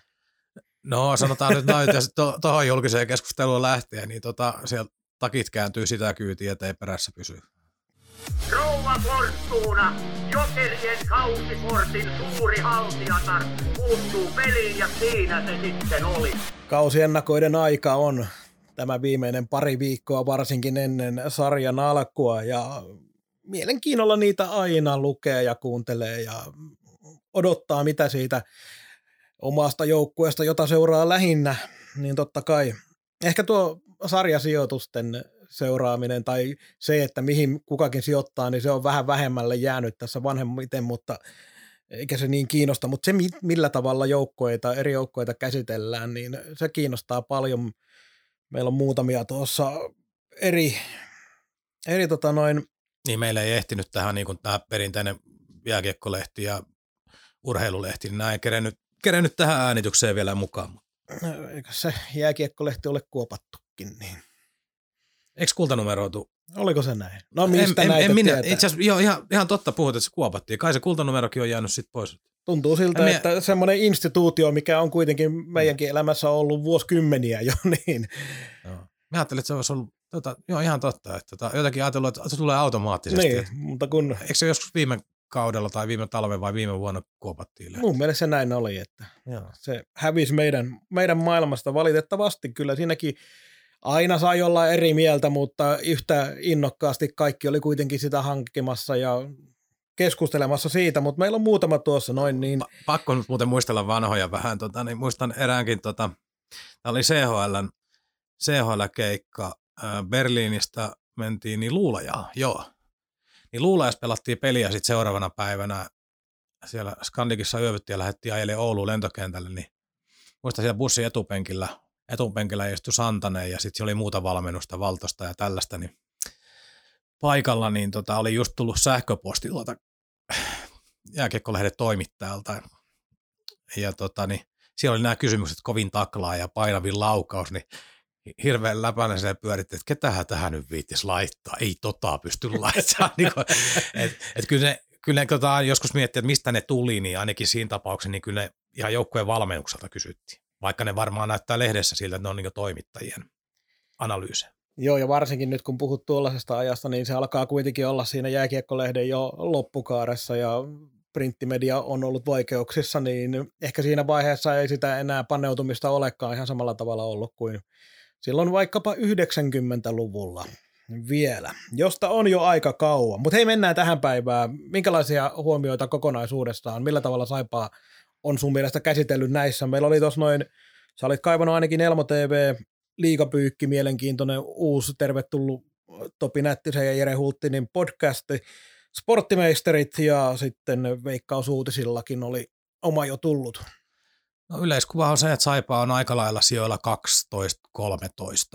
No sanotaan nyt näin, jos tuohon julkiseen keskusteluun lähtee, niin siellä takit kääntyy sitä kyytiä, ettei perässä pysy. Rouva Fortuna, jokerien kausikortin suuri haltijatar, puuttuu peliin ja siinä se sitten oli. Kausiennakoiden aika on tämä viimeinen pari viikkoa varsinkin ennen sarjan alkua ja mielenkiinnolla niitä aina lukee ja kuuntelee ja odottaa mitä siitä omasta joukkueesta, jota seuraa lähinnä, niin totta kai ehkä tuo sarjasijoitusten seuraaminen tai se, että mihin kukakin sijoittaa, niin se on vähän vähemmälle jäänyt tässä vanhemmiten, mutta eikä se niin kiinnosta, mutta se millä tavalla eri joukkoita käsitellään, niin se kiinnostaa paljon. Meillä on muutamia tuossa eri Niin meillä ei ehtinyt tähän niin kuin tämä perinteinen jääkiekkolehti ja urheilulehti, niin nämä ei kerennyt tähän äänitykseen vielä mukaan. Eikö se jääkiekkolehti ole kuopattukin niin? Eikö kultanumeroitu? Oliko se näin? No mistä näitä tietää? Itse asiassa ihan totta puhut, että se kuopattiin. Kai se kultanumerokin on jäänyt sitten pois. Tuntuu siltä, että semmoinen instituutio, mikä on kuitenkin meidänkin elämässä ollut vuosikymmeniä jo, niin. Joo. Mä ajattelin, että se olisi ollut, ihan totta, että jotenkin ajatellut, että se tulee automaattisesti. Niin, että, mutta kun eikö se joskus viime kaudella tai viime talven vai viime vuonna kuopattiin? Mun mielestä se näin oli, että se hävisi meidän maailmasta valitettavasti kyllä siinäkin. Aina sai olla eri mieltä, mutta yhtä innokkaasti kaikki oli kuitenkin sitä hankkimassa ja keskustelemassa siitä, mutta meillä on muutama tuossa noin niin. Pakko nyt muuten muistella vanhoja vähän, niin muistan eräänkin, tämä oli CHL-keikka Berliinistä mentiin niin Luulajaa, joo. Niin Luulajassa pelattiin peliä sitten seuraavana päivänä, siellä Skandikissa yövyttiin ja lähdettiin ajelemaan Ouluun lentokentälle, niin muistan siellä bussin etupenkillä istui Santanen ja sitten siellä oli muuta valmennusta, Valtosta ja tällaista, niin paikalla niin oli just tullut sähköposti jääkiekkolehden toimittajalta ja siellä oli nämä kysymykset kovin taklaa ja painavin laukaus, niin hirveän läpänä siellä pyörittiin, että ketähän tähän nyt viittisi laittaa, ei pysty laittamaan, että kyllä ne joskus miettii, että mistä ne tuli, niin ainakin siinä tapauksessa niin kyllä ne ihan joukkueen valmennukselta kysyttiin. Vaikka ne varmaan näyttää lehdessä siltä, että ne on niin toimittajien analyysejä. Joo, ja varsinkin nyt kun puhut tuollaisesta ajasta, niin se alkaa kuitenkin olla siinä jääkiekkolehden jo loppukaaressa ja printtimedia on ollut vaikeuksissa, niin ehkä siinä vaiheessa ei sitä enää paneutumista olekaan ihan samalla tavalla ollut kuin silloin vaikkapa 90-luvulla vielä, josta on jo aika kauan. Mutta hei, mennään tähän päivään. Minkälaisia huomioita kokonaisuudessaan, millä tavalla Saipaa on sun mielestä käsitellyt näissä? Meillä oli tuossa noin, sä olit kaivannut ainakin Elmo TV, Liigapyykki, mielenkiintoinen uusi, tervetullut Topi Nättisen ja Jere Huhtinin podcasti, Sporttimeisterit ja sitten Veikkaus uutisillakin oli oma jo tullut. No yleiskuva on se, että Saipa on aika lailla sijoilla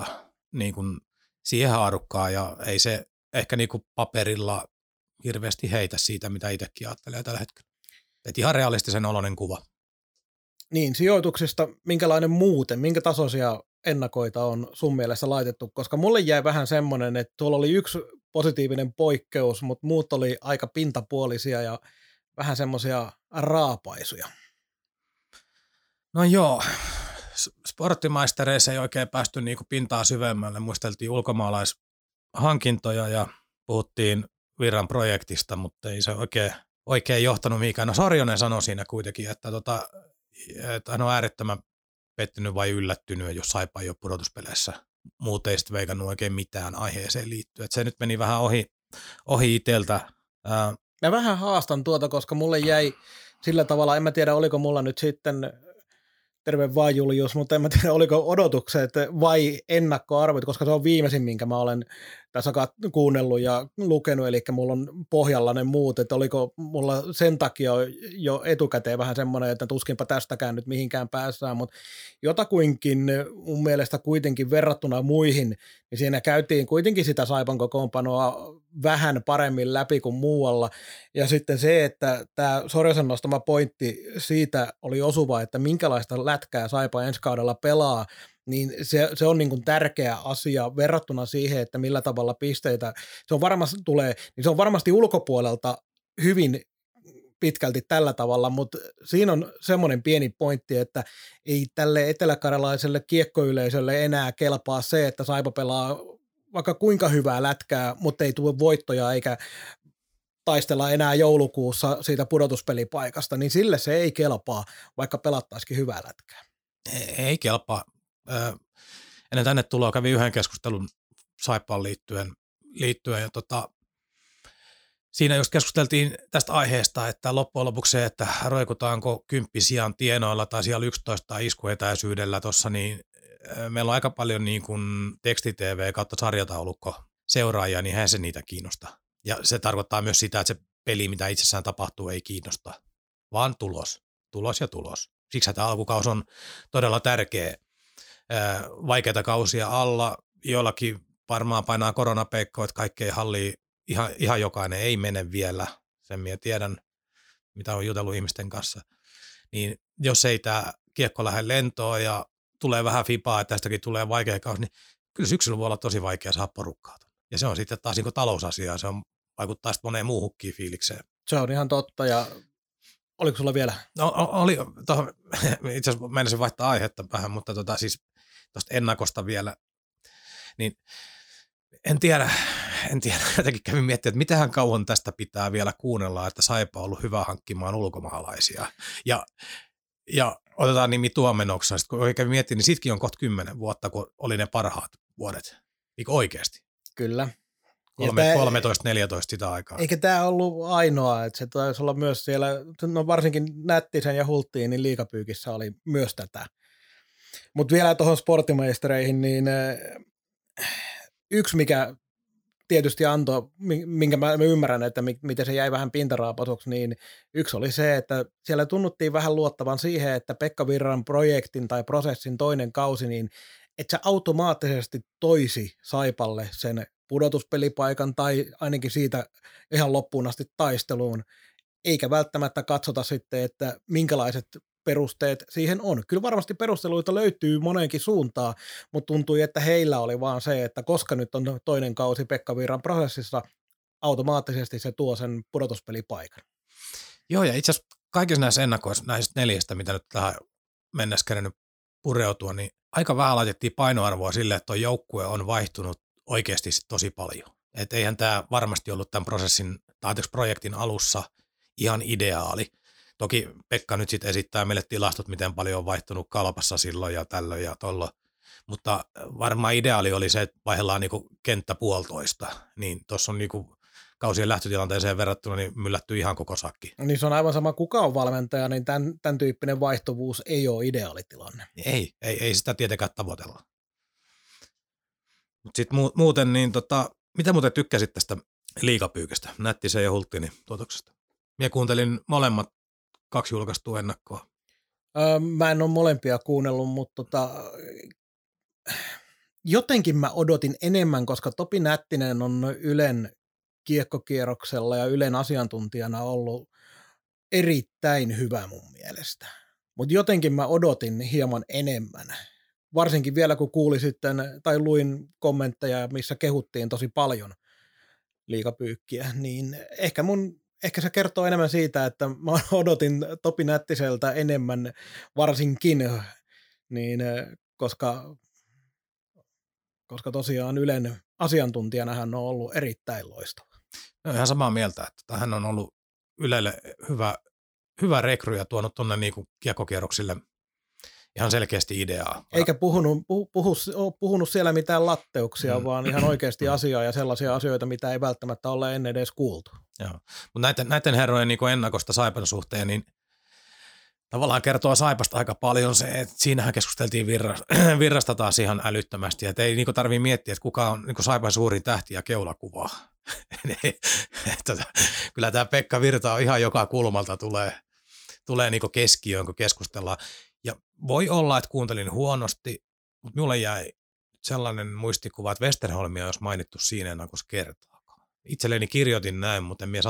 12-13 niin kuin siihen haarukkaan ja ei se ehkä niin kuin paperilla hirveästi heitä siitä, mitä itsekin ajattelee tällä hetkellä. Et ihan realistisen oloinen kuva. Niin, sijoituksista minkälainen muuten, minkä tasoisia ennakoita on sun mielessä laitettu? Koska mulle jäi vähän semmoinen, että tuolla oli yksi positiivinen poikkeus, mutta muut oli aika pintapuolisia ja vähän semmoisia raapaisuja. No joo, sporttimaistereissa ei oikein päästy niinku pintaa syvemmälle. Muisteltiin ulkomaalaishankintoja ja puhuttiin Virran projektista, mutta ei se oikein johtanut mihinkään. No Sorjonen sanoi siinä kuitenkin, että hän on äärettömän pettynyt vai yllättynyt, jos Saipa ei ole pudotuspeleissä. Muut ei sitten veikannut oikein mitään aiheeseen liittyen. Et se nyt meni vähän ohi itseltä. Mä vähän haastan tuota, koska mulle jäi sillä tavalla, en mä tiedä oliko mulla nyt sitten, terve vaan Julius, mutta en mä tiedä oliko odotukset vai ennakkoarvot, koska se on viimeisin, minkä mä olen tässä kuunnellut ja lukenut, eli mulla on pohjalla ne muut, että oliko mulla sen takia jo etukäteen vähän semmoinen, että tuskinpa tästäkään nyt mihinkään päässään, mutta jotakuinkin mun mielestä kuitenkin verrattuna muihin, niin siinä käytiin kuitenkin sitä Saipan kokoonpanoa vähän paremmin läpi kuin muualla, ja sitten se, että tämä Sorjosen nostama pointti siitä oli osuva, että minkälaista lätkää Saipa ensi kaudella pelaa, niin se on niin kuin tärkeä asia verrattuna siihen, että millä tavalla pisteitä se on varmasti tulee, niin se on varmasti ulkopuolelta hyvin pitkälti tällä tavalla, mutta siinä on semmoinen pieni pointti, että ei tälle eteläkarjalaiselle kiekkoyleisölle enää kelpaa se, että Saipa pelaa vaikka kuinka hyvää lätkää, mutta ei tule voittoja eikä taistella enää joulukuussa siitä pudotuspelipaikasta, niin sille se ei kelpaa, vaikka pelattaisikin hyvää lätkää. Ei kelpaa. Ennen tänne tuloa kävi yhden keskustelun Saipaan liittyen ja siinä just keskusteltiin tästä aiheesta, että loppujen lopuksi se, että roikutaanko 10 sijan tienoilla tai siellä 11 iskuetäisyydellä tuossa, niin meillä on aika paljon niin kuin tekstitv kautta sarjataulukko seuraajia, niin eihän se niitä kiinnosta. Ja se tarkoittaa myös sitä, että se peli, mitä itsessään tapahtuu, ei kiinnosta, vaan tulos ja tulos. Siksi tämä alkukaus on todella tärkeä. Vaikeita kausia alla, jollakin varmaan painaa koronapeikkoa, että kaikkea hallii ihan jokainen ei mene vielä, sen minä tiedän, mitä on jutellut ihmisten kanssa, niin jos ei tämä kiekko lähde lentoon ja tulee vähän fibaa, että tästäkin tulee vaikea kausi, niin kyllä syksyllä voi olla tosi vaikea saada porukkaa. Ja se on sitten taas niin talousasiaa, se on, vaikuttaa sitten moneen muuhunkin fiilikseen. Se on ihan totta ja oliko sulla vielä? No oli, itse asiassa menisin vaihtaa aihetta vähän, mutta siis tuosta ennakosta vielä, niin en tiedä, jotenkin kävin miettimään, että mitähän kauan tästä pitää vielä kuunnella, että Saipa on ollut hyvä hankkimaan ulkomaalaisia. Ja otetaan nimi tuon menoksena, sitten kun kävin miettimään, niin sitkin on kohta 10 vuotta, kun oli ne parhaat vuodet, niin oikeasti. Kyllä. 13-14 sitä aikaa. Eikä tämä ollut ainoa, että se taisi olla myös siellä, no varsinkin Nättisen ja Hulttiin, niin liigapyykissä oli myös tätä. Mutta vielä tuohon sporttimeistereihin, niin yksi mikä tietysti antoi, minkä mä ymmärrän, että miten se jäi vähän pintaraapaisuksi, niin yksi oli se, että siellä tunnuttiin vähän luottavan siihen, että Pekka Virran projektin tai prosessin toinen kausi, niin että se automaattisesti toisi Saipalle sen pudotuspelipaikan tai ainakin siitä ihan loppuun asti taisteluun, eikä välttämättä katsota sitten, että minkälaiset perusteet siihen on. Kyllä varmasti perusteluita löytyy moneenkin suuntaan, mutta tuntui, että heillä oli vaan se, että koska nyt on toinen kausi Pekka Virran prosessissa, automaattisesti se tuo sen pudotuspelipaikan. Joo, ja itse asiassa kaikissa näissä ennakoissa, näistä 4, mitä nyt tähän mennessä kerennyt pureutua, niin aika vähän laitettiin painoarvoa sille, että tuo joukkue on vaihtunut oikeasti tosi paljon. Että eihän tämä varmasti ollut tämän projektin alussa ihan ideaali. Toki Pekka nyt sitten esittää meille tilastot, miten paljon on vaihtunut Kalpassa silloin ja tällöin ja tolloin. Mutta varmaan ideaali oli se, että vaihdellaan niinku kenttä 1,5. Niin tuossa on niinku kausien lähtötilanteeseen verrattuna niin myllätty ihan koko sakki. Niin se on aivan sama, kuka on valmentaja, niin tämän tyyppinen vaihtuvuus ei ole ideaalitilanne. Ei sitä tietenkään tavoitella. Mutta sitten muuten, niin mitä muuten tykkäsit tästä liigapyykistä, Nättisen ja Hulttinin tuotoksesta? Mie kuuntelin molemmat 2 julkaistua ennakkoa. Mä en ole molempia kuunnellut, mutta jotenkin mä odotin enemmän, koska Topi Nättinen on Ylen kiekkokierroksella ja Ylen asiantuntijana ollut erittäin hyvä mun mielestä. Mutta jotenkin mä odotin hieman enemmän. Varsinkin vielä kun kuulin sitten tai luin kommentteja, missä kehuttiin tosi paljon Liigapyykkiä, niin ehkä se kertoo enemmän siitä, että mä odotin Topi Nättiseltä enemmän varsinkin, niin koska tosiaan Ylen asiantuntijana hän on ollut erittäin loistava. No ihan samaa mieltä, että hän on ollut Ylelle hyvä rekry ja tuonut tuonne niinku kiekkokierroksille ihan selkeästi ideaa. Eikä puhunut siellä mitään latteuksia, vaan ihan oikeasti asiaa ja sellaisia asioita, mitä ei välttämättä ole ennen edes kuultu. Joo, mutta näiden herrojen niin ennakosta Saipan suhteen, niin tavallaan kertoo Saipasta aika paljon se, että siinähän keskusteltiin virrasta taas ihan älyttömästi, että ei niin tarvitse miettiä, että kuka on niin Saipan suurin tähti ja keulakuvaa. Kyllä tämä Pekka Virta on ihan joka kulmalta tulee niin keskiöön, kun keskustellaan. Ja voi olla, että kuuntelin huonosti, mutta minulle jäi sellainen muistikuva, että Westerholmia olisi mainittu siinä ennakossa kertaakaan. Itselleni kirjoitin näin, mutta en minä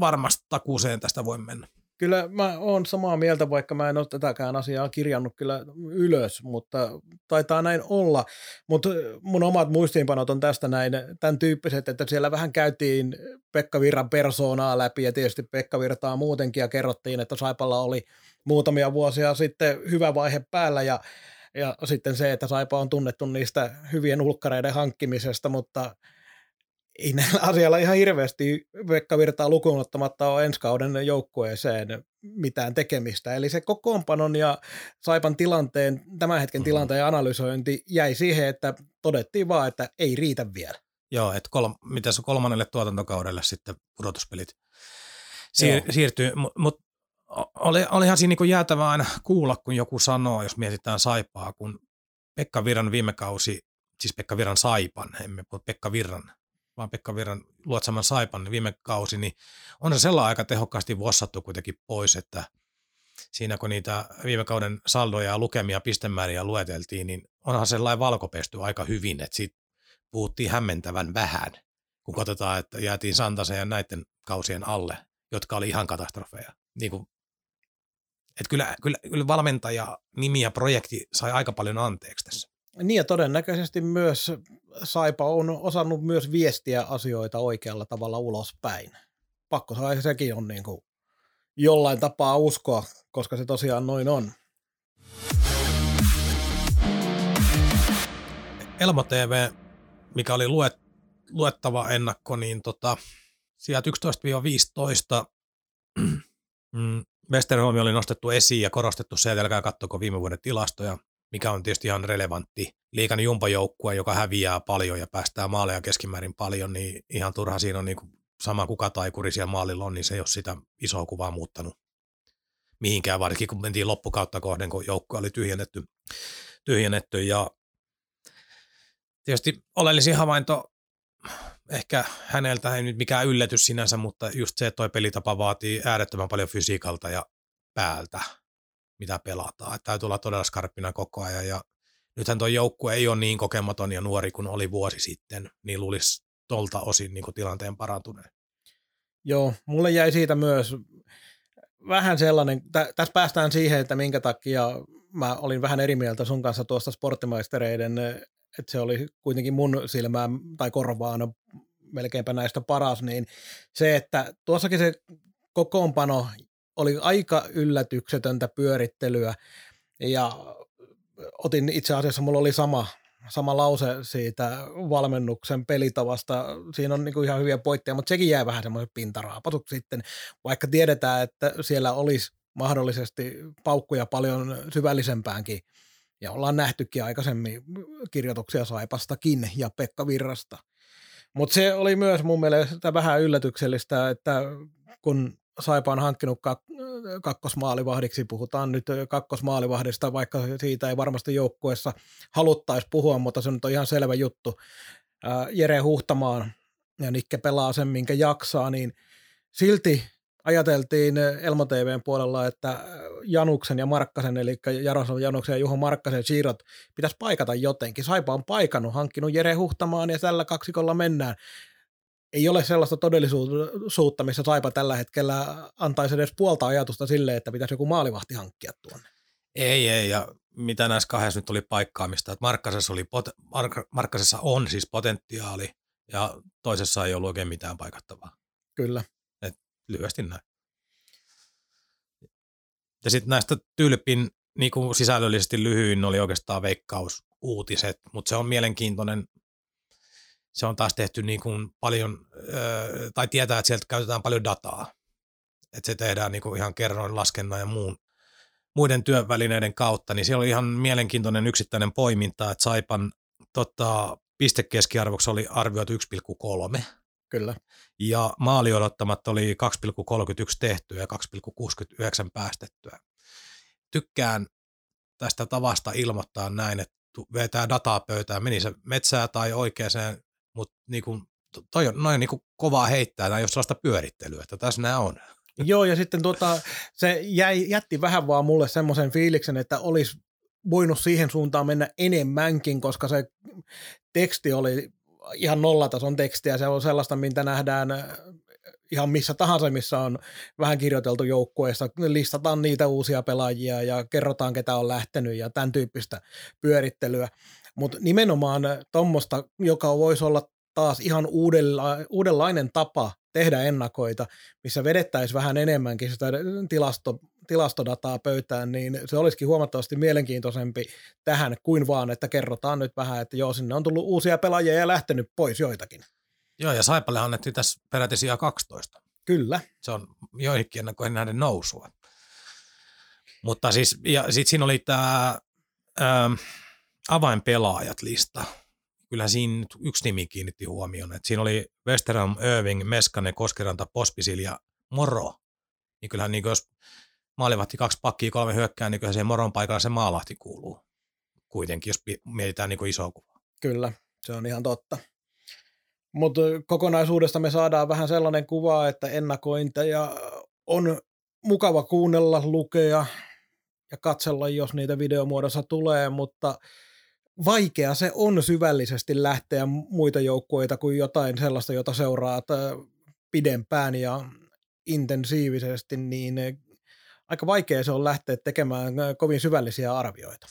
varmasti takuuseen tästä voi mennä. Kyllä mä oon samaa mieltä, vaikka mä en ole tätäkään asiaa kirjannut kyllä ylös, mutta taitaa näin olla. Mutta mun omat muistiinpanot on tästä näin, tämän tyyppiset, että siellä vähän käytiin Pekka Virran persoonaa läpi ja tietysti Pekka Virtaa muutenkin ja kerrottiin, että Saipalla oli muutamia vuosia sitten hyvä vaihe päällä ja sitten se, että Saipa on tunnettu niistä hyvien ulkkareiden hankkimisesta, mutta ei näillä asialla ihan hirveästi Pekka Virtaa lukuun ottamatta ole ensi kauden joukkueeseen mitään tekemistä. Eli se kokoonpanon ja Saipan tilanteen, tämän hetken tilanteen analysointi jäi siihen, että todettiin vaan, että ei riitä vielä. Joo, että mitä se kolmannelle tuotantokaudelle sitten pudotuspelit siirtyy, mutta olihan siinä niin jäätävää aina kuulla, kun joku sanoo, jos mietitään Saipaa, kun Pekka Virran viime kausi, siis Pekka Virran Saipan, emme puhu Pekka Virran, vaan Pekka Virran luotsaman Saipan viime kausi, niin on se sellainen aika tehokkaasti vossattu kuitenkin pois, että siinä kun niitä viime kauden saldoja ja lukemia pistemääriä lueteltiin, niin onhan sellainen valkopesty aika hyvin, että siitä puhuttiin hämmentävän vähän, kun katsotaan, että jäätiin Santasen ja näiden kausien alle, jotka oli ihan katastrofeja. Niin kuin, että kyllä valmentaja, nimi ja projekti sai aika paljon anteeksi tässä. Niin ja todennäköisesti myös Saipa on osannut myös viestiä asioita oikealla tavalla ulospäin. Pakko sekin on niin kuin jollain tapaa uskoa, koska se tosiaan noin on. Elmo TV, mikä oli luettava ennakko, niin sieltä 11-15 Westerholm oli nostettu esiin ja korostettu se, että älkää katsoko viime vuoden tilastoja, mikä on tietysti ihan relevantti. Liikan jumpajoukkue, joka häviää paljon ja päästää maaleja keskimäärin paljon, niin ihan turha siinä on niin kuin sama kuka taikuri siellä maalilla on, niin se ei ole sitä isoa kuvaa muuttanut mihinkään, varsinkin kun mentiin loppukautta kohden, kun joukkue oli tyhjennetty. Ja tietysti oleellisin havainto ehkä häneltä ei nyt mikään yllätys sinänsä, mutta just se, että toi pelitapa vaatii äärettömän paljon fysiikalta ja päältä, mitä pelataan. Että täytyy olla todella skarppina koko ajan ja nythän tuo joukkue ei ole niin kokematon ja nuori kuin oli vuosi sitten, niin luulisi tuolta osin niin kuin tilanteen parantuneen. Joo, mulle jäi siitä myös vähän sellainen, tässä päästään siihen, että minkä takia mä olin vähän eri mieltä sun kanssa tuosta sporttimaistereiden, että se oli kuitenkin mun silmään tai korvaan melkeinpä näistä paras, niin se, että tuossakin se kokoonpano oli aika yllätyksetöntä pyörittelyä ja otin itse asiassa, mulla oli sama lause siitä valmennuksen pelitavasta, siinä on niinku ihan hyviä pointteja, mutta sekin jää vähän semmoisen pintaraapatut sitten, vaikka tiedetään, että siellä olisi mahdollisesti paukkuja paljon syvällisempäänkin. Ja ollaan nähtykin aikaisemmin kirjoituksia Saipastakin ja Pekka Virrasta. Mutta se oli myös mun mielestä vähän yllätyksellistä, että kun Saipa on hankkinut kakkosmaalivahdiksi, puhutaan nyt kakkosmaalivahdista, vaikka siitä ei varmasti joukkueessa haluttaisi puhua, mutta se nyt on ihan selvä juttu. Jere Huhtamaan ja Nikke pelaa sen, minkä jaksaa, niin silti ajateltiin Elmo TV:n puolella, että Januksen ja Markkasen, eli Jaroslav Januksen ja Juho Markkasen siirrot pitäisi paikata jotenkin. Saipa on paikannut, hankkinut Jere Huhtamaan ja tällä kaksikolla mennään. Ei ole sellaista todellisuutta, missä Saipa tällä hetkellä antaisi edes puolta ajatusta sille, että pitäisi joku maalivahti hankkia tuonne. Ei, ja mitä näissä kahdessa nyt oli paikkaamista, että Markkasessa on siis potentiaali ja toisessa ei ollut oikein mitään paikattavaa. Kyllä. Et lyhyesti näin. Ja sitten näistä Tylpin niin kuin sisällöllisesti lyhyin oli oikeastaan Veikkaus-uutiset, mutta se on mielenkiintoinen. Se on taas tehty niin kuin paljon, tai tietää, että sieltä käytetään paljon dataa. Että se tehdään niin kuin ihan kerroin laskennan ja muiden työvälineiden kautta, niin siellä oli ihan mielenkiintoinen yksittäinen poiminta, että Saipan pistekeskiarvoksi oli arvioitu 1,3. Kyllä. Ja maaliodottamat oli 2,31 tehtyä ja 2,69 päästettyä. Tykkään tästä tavasta ilmoittaa näin, että vetää dataa pöytään, meni se metsää tai oikeaan, mutta niinku, toi on noin niinku kovaa heittää, nämä ei ole sellaista pyörittelyä, että tässä nämä on. Joo, ja sitten se jätti vähän vaan mulle semmoisen fiiliksen, että olisi voinut siihen suuntaan mennä enemmänkin, koska se teksti oli ihan nollatason tekstiä, se on sellaista, mitä nähdään ihan missä tahansa, missä on vähän kirjoiteltu joukkueessa, listataan niitä uusia pelaajia ja kerrotaan, ketä on lähtenyt ja tämän tyyppistä pyörittelyä, mutta nimenomaan tuommoista, joka voisi olla taas ihan uudenlainen tapa tehdä ennakoita, missä vedettäisiin vähän enemmänkin sitä tilastodataa pöytään, niin se olisikin huomattavasti mielenkiintoisempi tähän kuin vaan, että kerrotaan nyt vähän, että joo, sinne on tullut uusia pelaajia ja lähtenyt pois joitakin. Joo, ja Saipalle annettiin tässä peräti sijaa 12. Kyllä. Se on joihinkin ennakoihin nähden nousua. Mutta siis, ja sitten siinä oli tämä avainpelaajat-lista. Kyllähän siinä yksi nimi kiinnitti huomioon, että siinä oli Westerholm, Öving, Meskanen, Koskiranta, Pospisil ja Moro. Niin kyllähän niin jos maalivahti 2 pakkia 3 hyökkää, niin kyllähän se Moron paikalla se Maalahti kuuluu kuitenkin, jos mietitään niin isoa kuvaa. Kyllä, se on ihan totta. Mutta kokonaisuudesta me saadaan vähän sellainen kuva, että ennakointeja on mukava kuunnella, lukea ja katsella, jos niitä videomuodossa tulee, mutta vaikea se on syvällisesti lähteä muita joukkueita kuin jotain sellaista, jota seuraat pidempään ja intensiivisesti, niin aika vaikea se on lähteä tekemään kovin syvällisiä arvioita.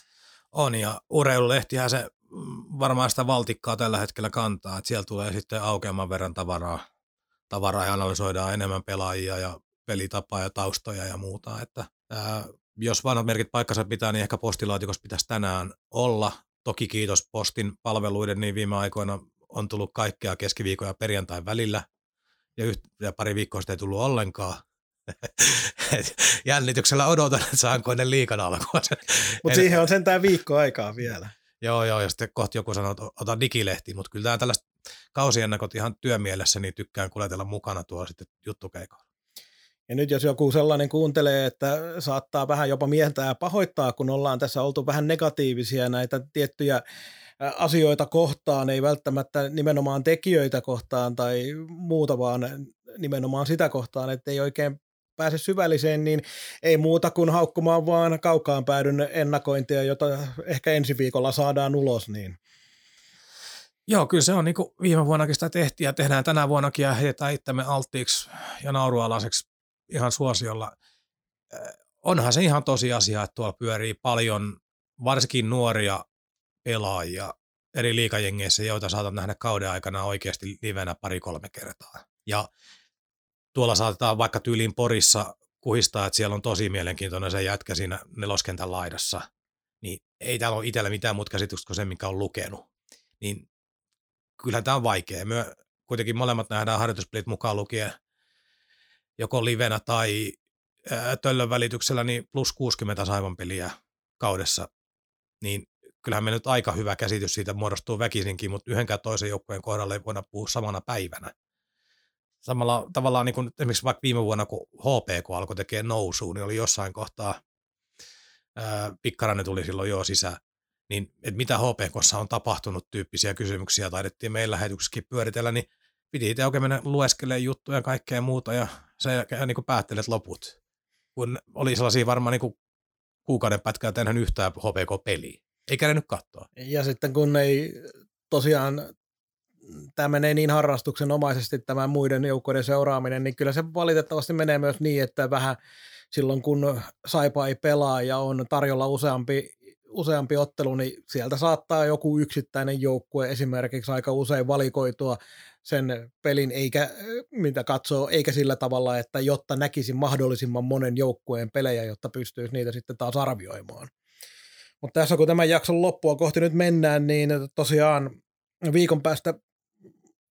On, ja urheilulehtihän se varmaan sitä valtikkaa tällä hetkellä kantaa, että siellä tulee sitten aukeaman verran tavaraa ja analysoidaan enemmän pelaajia ja pelitapaa ja taustoja ja muuta. Että, jos vanhat merkit paikkansa pitää, niin ehkä postilaatikossa pitäisi tänään olla. Toki kiitos postin palveluiden, niin viime aikoina on tullut kaikkea keskiviikon ja perjantain välillä, ja pari viikkoa sitä ei tullut ollenkaan. Jännityksellä odotan, että saanko ennen liigan alkua. Mutta siihen on sentään viikko aikaa vielä. Joo, ja sitten kohta joku sanoo, että ota digilehti, mutta kyllä tämä tällaiset kausiennakot ihan työmielessä, niin tykkään kuljetella mukana tuolla sitten juttukeikolla. Ja nyt jos joku sellainen kuuntelee, että saattaa vähän jopa mieltää pahoittaa, kun ollaan tässä oltu vähän negatiivisia näitä tiettyjä asioita kohtaan, ei välttämättä nimenomaan tekijöitä kohtaan tai muuta, vaan nimenomaan sitä kohtaan, että ei oikein pääse syvälliseen, niin ei muuta kuin haukkumaan vaan kaukaan päädyn ennakointia, jota ehkä ensi viikolla saadaan ulos. Niin. Joo, kyllä se on niin kuin viime vuonnakin sitä tehtiin ja tehdään tänä vuonnakin ja heitetään itsemme alttiiksi ja naurualaiseksi ihan suosiolla. Onhan se ihan tosiasia, että tuolla pyörii paljon varsinkin nuoria pelaajia eri liigajengeissä, joita saatat nähdä kauden aikana oikeasti livenä 2-3 kertaa. Ja tuolla saatetaan vaikka tyyliin Porissa kuhistaa, että siellä on tosi mielenkiintoinen se jätkä siinä neloskentän laidassa. Niin ei täällä ole itsellä mitään muuta käsitystä kuin se, mikä on lukenut. Niin kyllähän tämä on vaikea. Me kuitenkin molemmat nähdään harjoituspelit mukaan lukien joko livenä tai töllön välityksellä, niin plus 60 Saipan peliä kaudessa, niin kyllähän me nyt aika hyvä käsitys siitä muodostuu väkisinkin, mutta yhdenkään toisen joukkueen kohdalla ei voida puhua samana päivänä. Samalla tavallaan niin kuin esimerkiksi vaikka viime vuonna, kun HPK alkoi tekemään nousua, niin oli jossain kohtaa, Pikkarainen tuli silloin jo sisään, niin että mitä HPKssa on tapahtunut tyyppisiä kysymyksiä, taidettiin meillä lähetyksessäkin pyöritellä, niin piti itse oikein mennä lueskelemaan juttuja ja kaikkea muuta, ja se niin päättelet loput. Kun oli sellaisia varmaan niin kuukauden pätkää, että enhän yhtään HPK-peliä. Ei käynyt katsoa. Ja sitten kun ei tosiaan, tämä menee niin harrastuksenomaisesti tämän muiden joukkoiden seuraaminen, niin kyllä se valitettavasti menee myös niin, että vähän silloin kun Saipa ei pelaa ja on tarjolla useampi ottelu, niin sieltä saattaa joku yksittäinen joukkue esimerkiksi aika usein valikoitua sen pelin, eikä, mitä katsoo, eikä sillä tavalla, että jotta näkisi mahdollisimman monen joukkueen pelejä, jotta pystyisi niitä sitten taas arvioimaan. Mutta tässä kun tämän jakson loppua kohti nyt mennään, niin tosiaan viikon päästä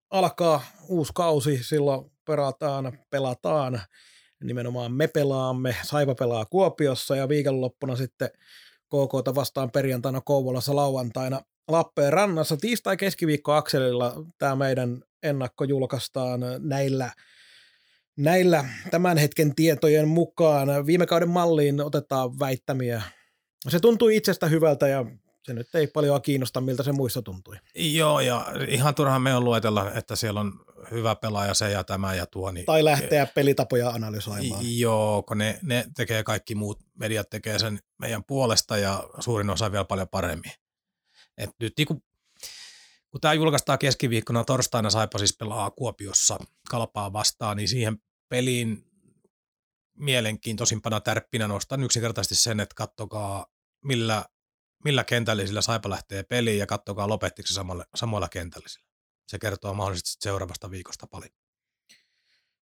alkaa uusi kausi, silloin pelataan, nimenomaan me pelaamme, Saipa pelaa Kuopiossa ja viikonloppuna sitten KK:ta vastaan perjantaina Kouvolassa, lauantaina Lappeenrannassa, tiistai-keskiviikko-akselilla tämä meidän ennakko julkaistaan näillä tämän hetken tietojen mukaan. Viime kauden malliin otetaan väittämiä. Se tuntui itsestä hyvältä ja se nyt ei paljon kiinnosta, miltä se muista tuntui. Joo, ja ihan turhaan me on luetella, että siellä on hyvä pelaaja se ja tämä ja tuo. Niin tai lähteä pelitapoja analysoimaan. Joo, kun ne tekee kaikki muut, mediat tekee sen meidän puolesta ja suurin osa vielä paljon paremmin. Et nyt niin kun tämä julkaistaan keskiviikkona, torstaina Saipa siis pelaa Kuopiossa Kalpaa vastaan, niin siihen peliin mielenkiintoisimpana tärppinä nostan yksinkertaisesti sen, että katsokaa millä kentällisillä Saipa lähtee peliin ja katsokaa lopettiko se samoilla kentällisillä. Se kertoo mahdollisesti seuraavasta viikosta paljon.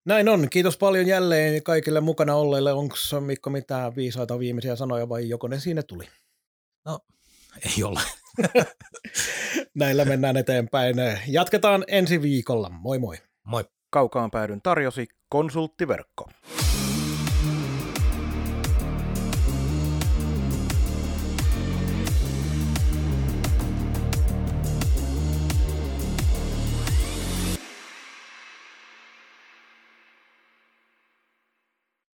Näin on. Kiitos paljon jälleen kaikille mukana olleille. Onko Mikko mitään viisaita viimeisiä sanoja vai joko ne siinä tuli? No, ei ole. Näillä mennään eteenpäin. Jatketaan ensi viikolla. Moi moi. Moi. Kaukaan päädyn tarjosi Konsulttiverkko.